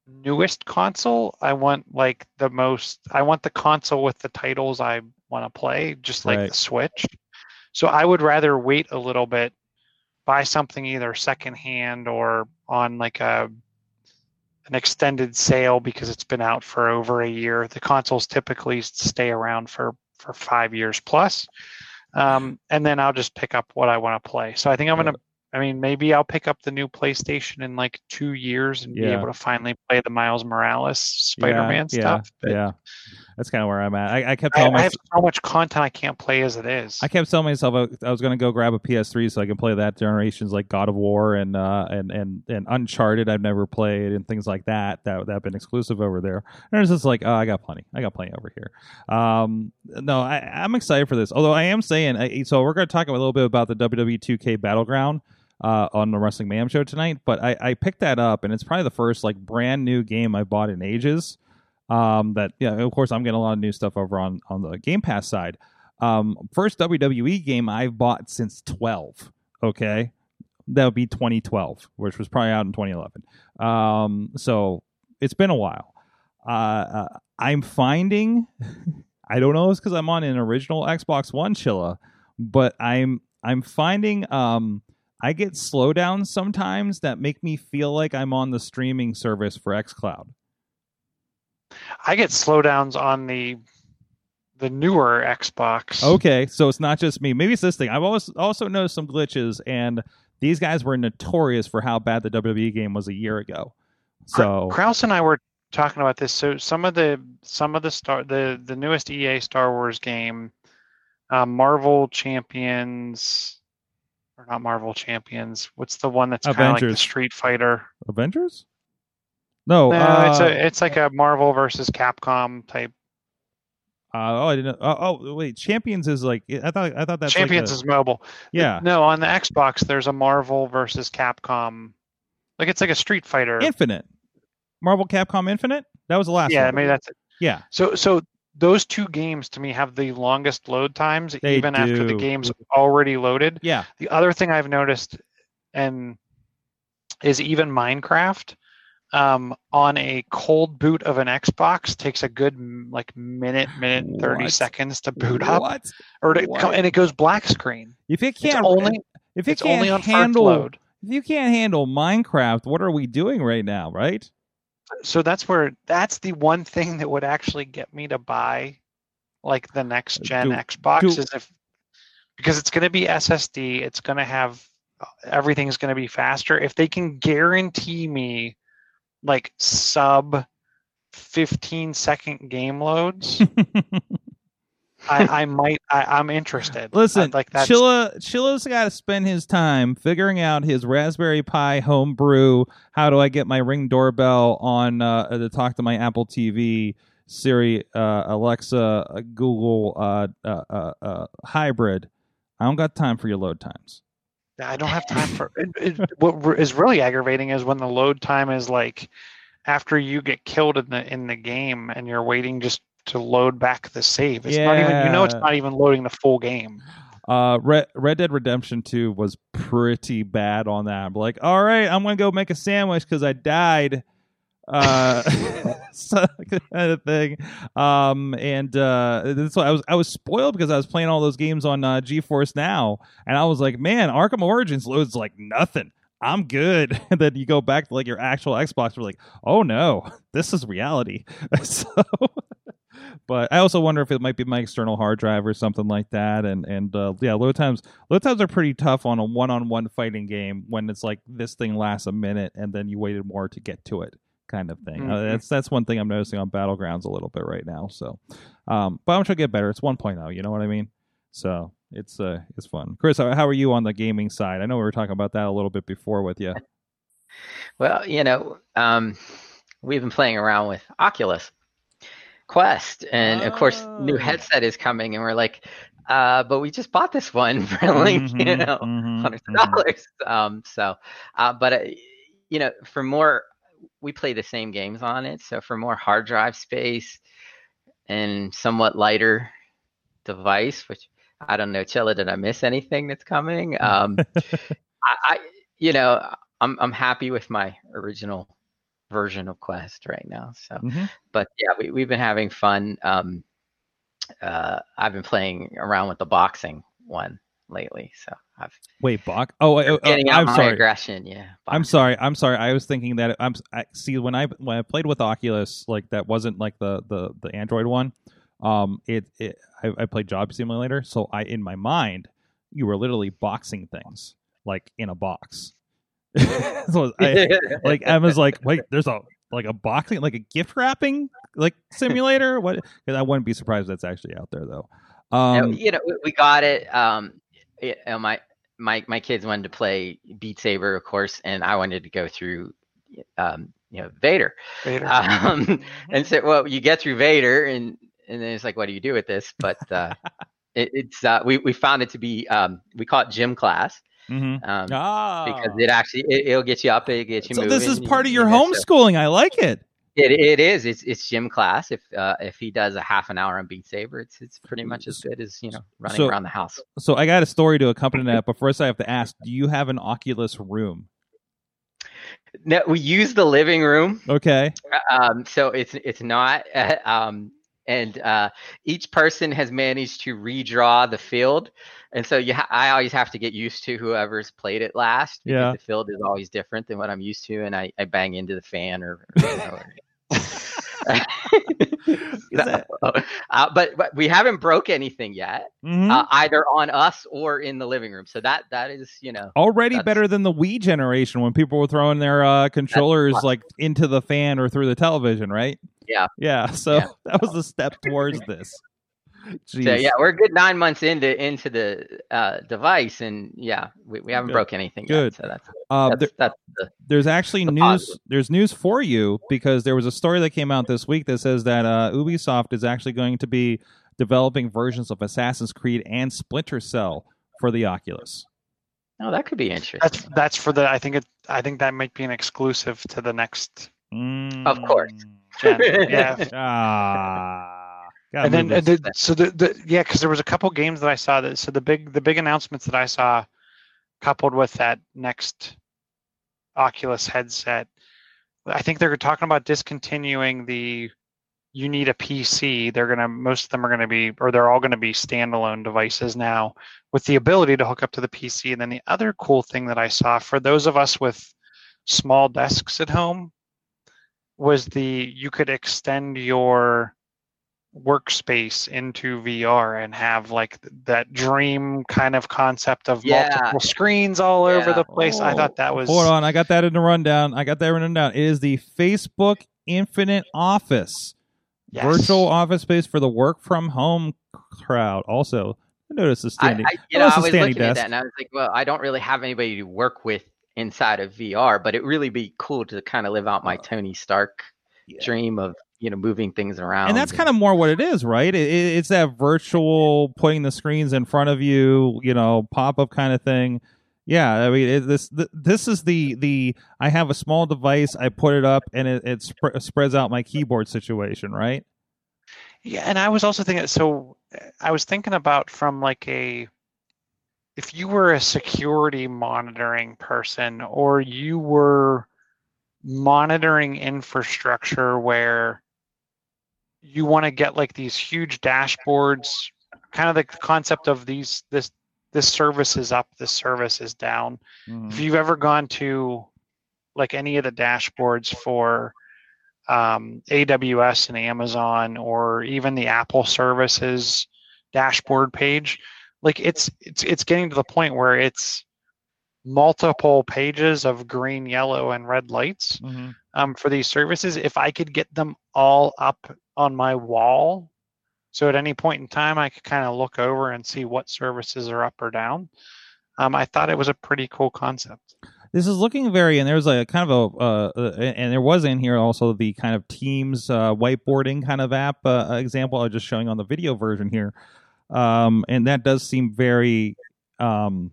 newest console. I want like the most, I want the console with the titles I want to play, just like right. the Switch. So I would rather wait a little bit, buy something either secondhand or on like a, an extended sale because it's been out for over a year. The consoles typically stay around for for five years plus. Um, and then I'll just pick up what I want to play. So I think I'm going to, I mean, maybe I'll pick up the new PlayStation in like two years and yeah. be able to finally play the Miles Morales Spider-Man yeah, stuff. Yeah, yeah. That's kind of where I'm at. I, I kept telling myself, I have so much content I can't play as it is. I kept telling myself I, I was going to go grab a P S three so I can play that generation's like God of War and uh, and and and Uncharted I've never played and things like that that that have been exclusive over there. And it's just like, oh, I got plenty. I got plenty over here. Um, no, I, I'm excited for this. Although I am saying, I, so we're going to talk a little bit about the W W E two K Battleground uh, on the Wrestling Mayhem show tonight. But I, I picked that up, and it's probably the first like brand new game I bought in ages. Um, that yeah, of course I'm getting a lot of new stuff over on, on the Game Pass side. Um, first W W E game I've bought since twelve. Okay, that would be twenty twelve, which was probably out in twenty eleven. Um, so it's been a while. Uh, uh I'm finding, I don't know, it's because I'm on an original Xbox One, Chilla, but I'm I'm finding um I get slowdowns sometimes that make me feel like I'm on the streaming service for xCloud. I get slowdowns on the the newer Xbox. Okay, so it's not just me. Maybe it's this thing. I've always also noticed some glitches, and these guys were notorious for how bad the W W E game was a year ago. So Kraus and I were talking about this. So some of the some of the star the, the newest E A Star Wars game, uh, Marvel Champions or not Marvel Champions. What's the one that's kind of like the Street Fighter? Avengers? No, no uh, it's a it's like a Marvel versus Capcom type. Uh, oh, I didn't. Oh, oh, wait. Champions is like I thought. I thought that Champions like a, is mobile. Yeah. No, on the Xbox, there's a Marvel versus Capcom. Like it's like a Street Fighter. Infinite. Marvel Capcom Infinite. That was the last. Yeah, one. Maybe that's it. Yeah. So, so those two games to me have the longest load times, they even do. After the game's already loaded. Yeah. The other thing I've noticed, and is even Minecraft. Um, on a cold boot of an Xbox takes a good like minute, minute thirty what? seconds to boot up, what? or to come, and it goes black screen. If it can't it's only if it it's can't only on handle load. If you can't handle Minecraft, what are we doing right now, right? So that's where that's the one thing that would actually get me to buy like the next gen do, Xbox do, is if because it's going to be S S D, it's going to have everything's going to be faster. If they can guarantee me. Like sub fifteen second game loads. I, I might. I, I'm interested. Listen, I'd like that. Chilla, Chilla's got to spend his time figuring out his Raspberry Pi homebrew. How do I get my Ring doorbell on uh, to talk to my Apple T V, Siri, uh, Alexa, Google uh, uh, uh, uh, hybrid? I don't got time for your load times. I don't have time for it, it. What is really aggravating is when the load time is like after you get killed in the in the game and you're waiting just to load back the save. It's yeah. not even you know it's not even loading the full game. Uh, Red, Red Dead Redemption two was pretty bad on that. I'm like, all right, I'm gonna go make a sandwich because I died. Uh, so, kind of thing. Um, and uh, that's why I was I was spoiled because I was playing all those games on uh, GeForce Now, and I was like, man, Arkham Origins loads like nothing. I'm good. And then you go back to like your actual Xbox, we're like, oh no, this is reality. So, but I also wonder if it might be my external hard drive or something like that. And and uh, yeah, load times load times are pretty tough on a one on one fighting game when it's like this thing lasts a minute and then you waited more to get to it. Kind of thing. Mm-hmm. Uh, that's that's one thing I'm noticing on Battlegrounds a little bit right now. So, um, but I'm sure it'll get better. It's one point oh. You know what I mean? So it's uh, it's fun. Chris, how are you on the gaming side? I know we were talking about that a little bit before with you. Well, you know, um, we've been playing around with Oculus Quest, and oh. of course, new headset is coming, and we're like, uh, but we just bought this one for like mm-hmm, you know, mm-hmm, hundreds of mm-hmm. dollars. Um, so, uh, but uh, you know, for more. We play the same games on it. So for more hard drive space and somewhat lighter device, which I don't know, Chilla, did I miss anything that's coming? Um, I, I, you know, I'm, I'm happy with my original version of Quest right now. So, mm-hmm. but yeah, we, we've been having fun. Um, uh, I've been playing around with the boxing one lately. So I've wait, box. Oh, oh, oh I'm sorry. Aggression, yeah. Boxing. I'm sorry. I'm sorry. I was thinking that I'm. I see when I when I played with Oculus, like that wasn't like the the, the Android one. Um, it, it I, I played Job Simulator, so I in my mind you were literally boxing things like in a box. So I, like I was like, wait, there's a like a boxing like a gift wrapping like simulator. What? Because I wouldn't be surprised if that's actually out there though. Um, you know, we got it. Um. It, uh, my my my kids wanted to play Beat Saber, of course, and I wanted to go through, um, you know, Vader. Vader. Um, and so, well, you get through Vader, and and then it's like, what do you do with this? But uh, it, it's uh, we we found it to be um, we call it gym class mm-hmm. um, oh. because it actually it, it'll get you up, it gets you so moving. So this is part of your homeschooling. I like it. It it is it's it's gym class. If uh, if he does a half an hour on Beat Saber, it's it's pretty much as good as you know running so, around the house. So I got a story to accompany that, but first I have to ask: do you have an Oculus room? No, we use the living room. Okay. Um. So it's it's not. Uh, um. And uh, each person has managed to redraw the field, and so you ha- I always have to get used to whoever's played it last. Because yeah. The field is always different than what I'm used to, and I, I bang into the fan or. or, or. that- uh, but but we haven't broke anything yet, mm-hmm. uh, either on us or in the living room. So that that is you know already better than the Wii generation when people were throwing their uh, controllers like into the fan or through the television, right? Yeah. Yeah. So yeah. That was a step towards this. So, yeah, we're a good nine months into into the uh, device, and yeah, we, we haven't good. broke anything good. yet. So that's, uh, that's, there, that's the, there's actually the news. Positive. There's news for you, because there was a story that came out this week that says that uh, Ubisoft is actually going to be developing versions of Assassin's Creed and Splinter Cell for the Oculus. Oh, that could be interesting. That's that's for the. I think it. I think that might be an exclusive to the next. Mm. Of course. Gen, yeah. Ah. God, and then the, so the, the yeah, because there was a couple games that I saw that so the big the big announcements that I saw, coupled with that next Oculus headset, I think they're talking about discontinuing the. You need a P C. They're gonna most of them are gonna be or they're all gonna be standalone devices now with the ability to hook up to the P C. And then the other cool thing that I saw for those of us with small desks at home was the you could extend your workspace into V R and have like that dream kind of concept of yeah. multiple screens all yeah. over the place. Oh. I thought that was Hold on, I got that in the rundown. I got that in the rundown. It is the Facebook Infinite Office. Yes. Virtual office space for the work from home crowd. Also, I noticed the standing. I, I, you I know, I was looking desk. at that and I was like, well, I don't really have anybody to work with inside of V R, but it really be cool to kind of live out my Tony Stark yeah. dream of, you know, moving things around. And that's kind of more what it is, right? It, it, it's that virtual putting the screens in front of you, you know, pop-up kind of thing. Yeah, I mean, it, this th- this is the, the I have a small device, I put it up, and it, it sp- spreads out my keyboard situation, right? Yeah, and I was also thinking, so I was thinking about from like a, if you were a security monitoring person or you were monitoring infrastructure where you want to get like these huge dashboards, kind of like the concept of these, this this service is up, this service is down. Mm-hmm. If you've ever gone to like any of the dashboards for um, A W S and Amazon or even the Apple services dashboard page, like it's it's it's getting to the point where it's multiple pages of green, yellow, and red lights. Mm-hmm. Um, for these services, if I could get them all up on my wall, so at any point in time, I could kind of look over and see what services are up or down. Um, I thought it was a pretty cool concept. This is looking very, and there's a kind of a, uh, and there was in here also the kind of Teams uh, whiteboarding kind of app uh, example I was just showing on the video version here. Um, and that does seem very um,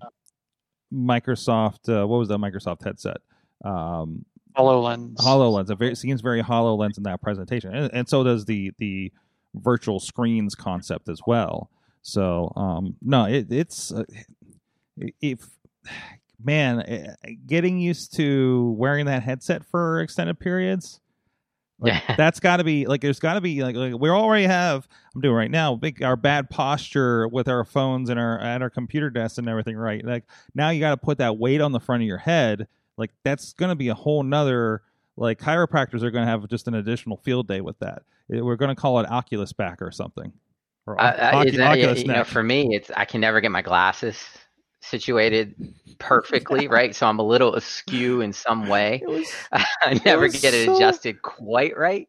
Microsoft, uh, what was that Microsoft headset? Um HoloLens. HoloLens. It very, seems very HoloLens in that presentation. And, and so does the the virtual screens concept as well. So, um, no, it, it's... Uh, if man, it, getting used to wearing that headset for extended periods, like, yeah. that's got to be... Like, there's got to be... Like, like, we already have... I'm doing right now, big, our bad posture with our phones and our at our computer desk and everything, right? Like, now you got to put that weight on the front of your head. Like, that's going to be a whole nother, like, chiropractors are going to have just an additional field day with that. It, we're going to call it Oculus back or something. Or uh, Oc- is that, Oculus you know, for me, it's, I can never get my glasses situated perfectly, right? So I'm a little askew in some way. Was, I never it get it so... adjusted quite right.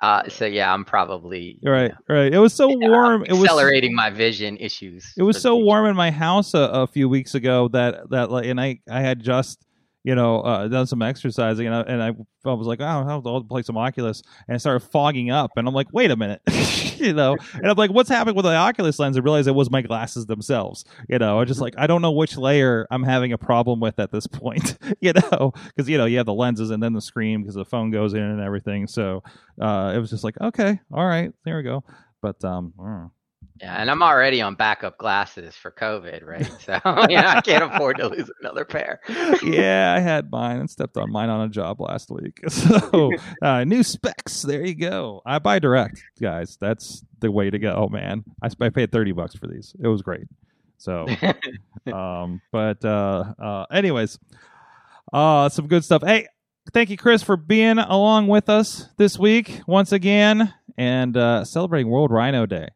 Uh, so, yeah, I'm probably... Right, you know, right. It was so warm. Know, it accelerating was, my vision issues. It was so warm in my house a, a few weeks ago that, that like, and I, I had just... You know, uh, done some exercising, and I, and I, I was like, oh, I'll play some Oculus, and it started fogging up, and I'm like, wait a minute, you know, and I'm like, what's happening with the Oculus lens? I realized it was my glasses themselves, you know. I just like, I don't know which layer I'm having a problem with at this point, you know, because you know you have the lenses and then the screen because the phone goes in and everything. So uh, it was just like, okay, all right, there we go. But um. Mm. Yeah, and I'm already on backup glasses for COVID, right? So, you know, I can't afford to lose another pair. Yeah, I had mine and stepped on mine on a job last week. So, uh, new specs. There you go. I buy direct, guys. That's the way to go, man. I, I paid thirty bucks for these. It was great. So, um, but uh, uh, anyways, uh, some good stuff. Hey, thank you, Chris, for being along with us this week once again and uh, celebrating World Rhino Day.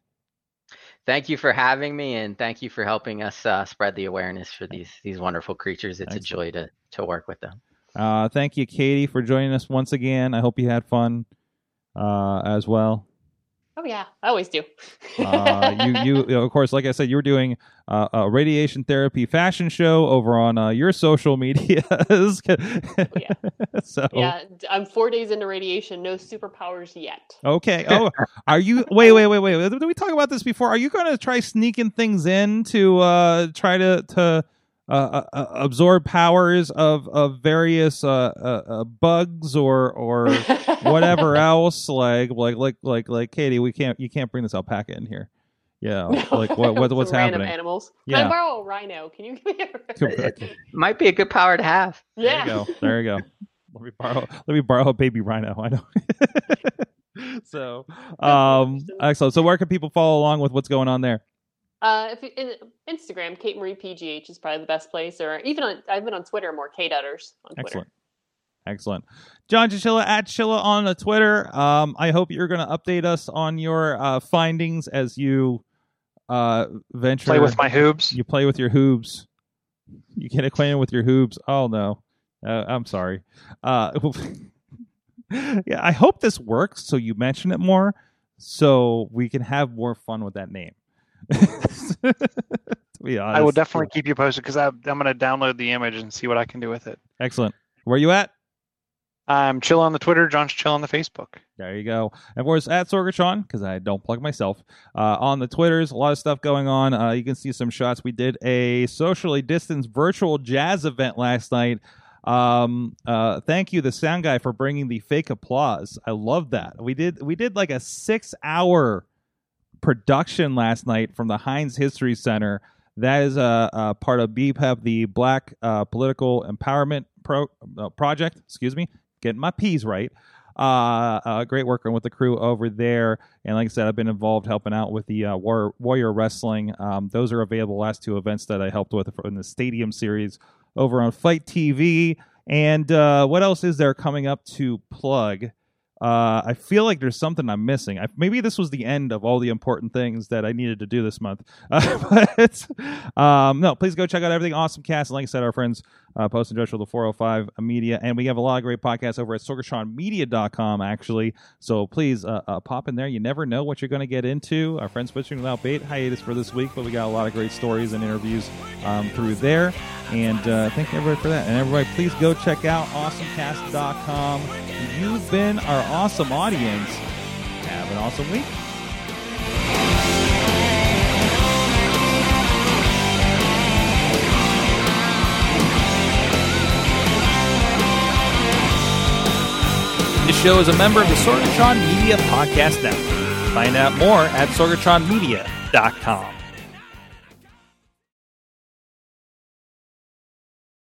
Thank you for having me, and thank you for helping us uh, spread the awareness for these these wonderful creatures. It's Thanks. a joy to to work with them. Uh, thank you, Katie, for joining us once again. I hope you had fun uh, as well. Oh yeah, I always do. uh, you, you, you know, of course, like I said, you were doing uh, a radiation therapy fashion show over on uh, your social medias. Oh, yeah. So yeah, I'm four days into radiation, no superpowers yet. Okay. Oh, are you? Wait, wait, wait, wait. Did we talk about this before? Are you going to try sneaking things in to uh, try to to uh, uh, absorb powers of of various uh, uh, uh, bugs or or? Whatever else, like, like, like, like, like, Katie, we can't, you can't bring this alpaca in here. Yeah, no. Like, what, what what's random happening? Animals. Yeah. Can I borrow a rhino? Can you give me a rhino? It might be a good power to have. Yeah. There you go. There you go. Let me borrow. Let me borrow a baby rhino. I know. So, um, excellent. So, where can people follow along with what's going on there? Uh, if in, Instagram, Kate Marie P G H is probably the best place, or even on, I've been on Twitter more, Kate Utters on Twitter. Excellent. Excellent. John Chilla at Chilla on the Twitter. Um, I hope you're going to update us on your uh, findings as you uh, venture. Play with my hoobs. You play with your hoobs. You get acquainted with your hoobs. Oh, no. Uh, I'm sorry. Uh, yeah, I hope this works so you mention it more so we can have more fun with that name. To be honest. I will definitely keep you posted because I'm going to download the image and see what I can do with it. Excellent. Where you at? I'm Chill on the Twitter. John's Chill on the Facebook. There you go. And of course, at Sorgatron, because I don't plug myself, uh, on the Twitters. A lot of stuff going on. Uh, you can see some shots. We did a socially distanced virtual jazz event last night. Um, uh, thank you, the sound guy, for bringing the fake applause. I love that. We did we did like a six-hour production last night from the Heinz History Center. That is a, a part of B P E P, the Black uh, Political Empowerment Pro, uh, Project. Excuse me. Getting my P's right. Uh, uh, great working with the crew over there. And like I said, I've been involved helping out with the uh, War, Warrior Wrestling. Um, those are available last two events that I helped with in the Stadium Series over on Fight T V. And uh, what else is there coming up to plug? Uh, I feel like there's something I'm missing. I, maybe this was the end of all the important things that I needed to do this month. Uh, but, um, no, please go check out everything Awesome Cast. And like I said, our friends uh, Post Industrial, the four oh five Media, and we have a lot of great podcasts over at sorgatron media dot com, actually. So please uh, uh, pop in there. You never know what you're going to get into. Our friends Pusheen Without Bait hiatus for this week, but we got a lot of great stories and interviews um, through there. And uh, thank you, everybody, for that. And everybody, please go check out awesome cast dot com. You've been our awesome audience. Have an awesome week. This show is a member of the Sorgatron Media Podcast Network. Find out more at sorgatron media dot com.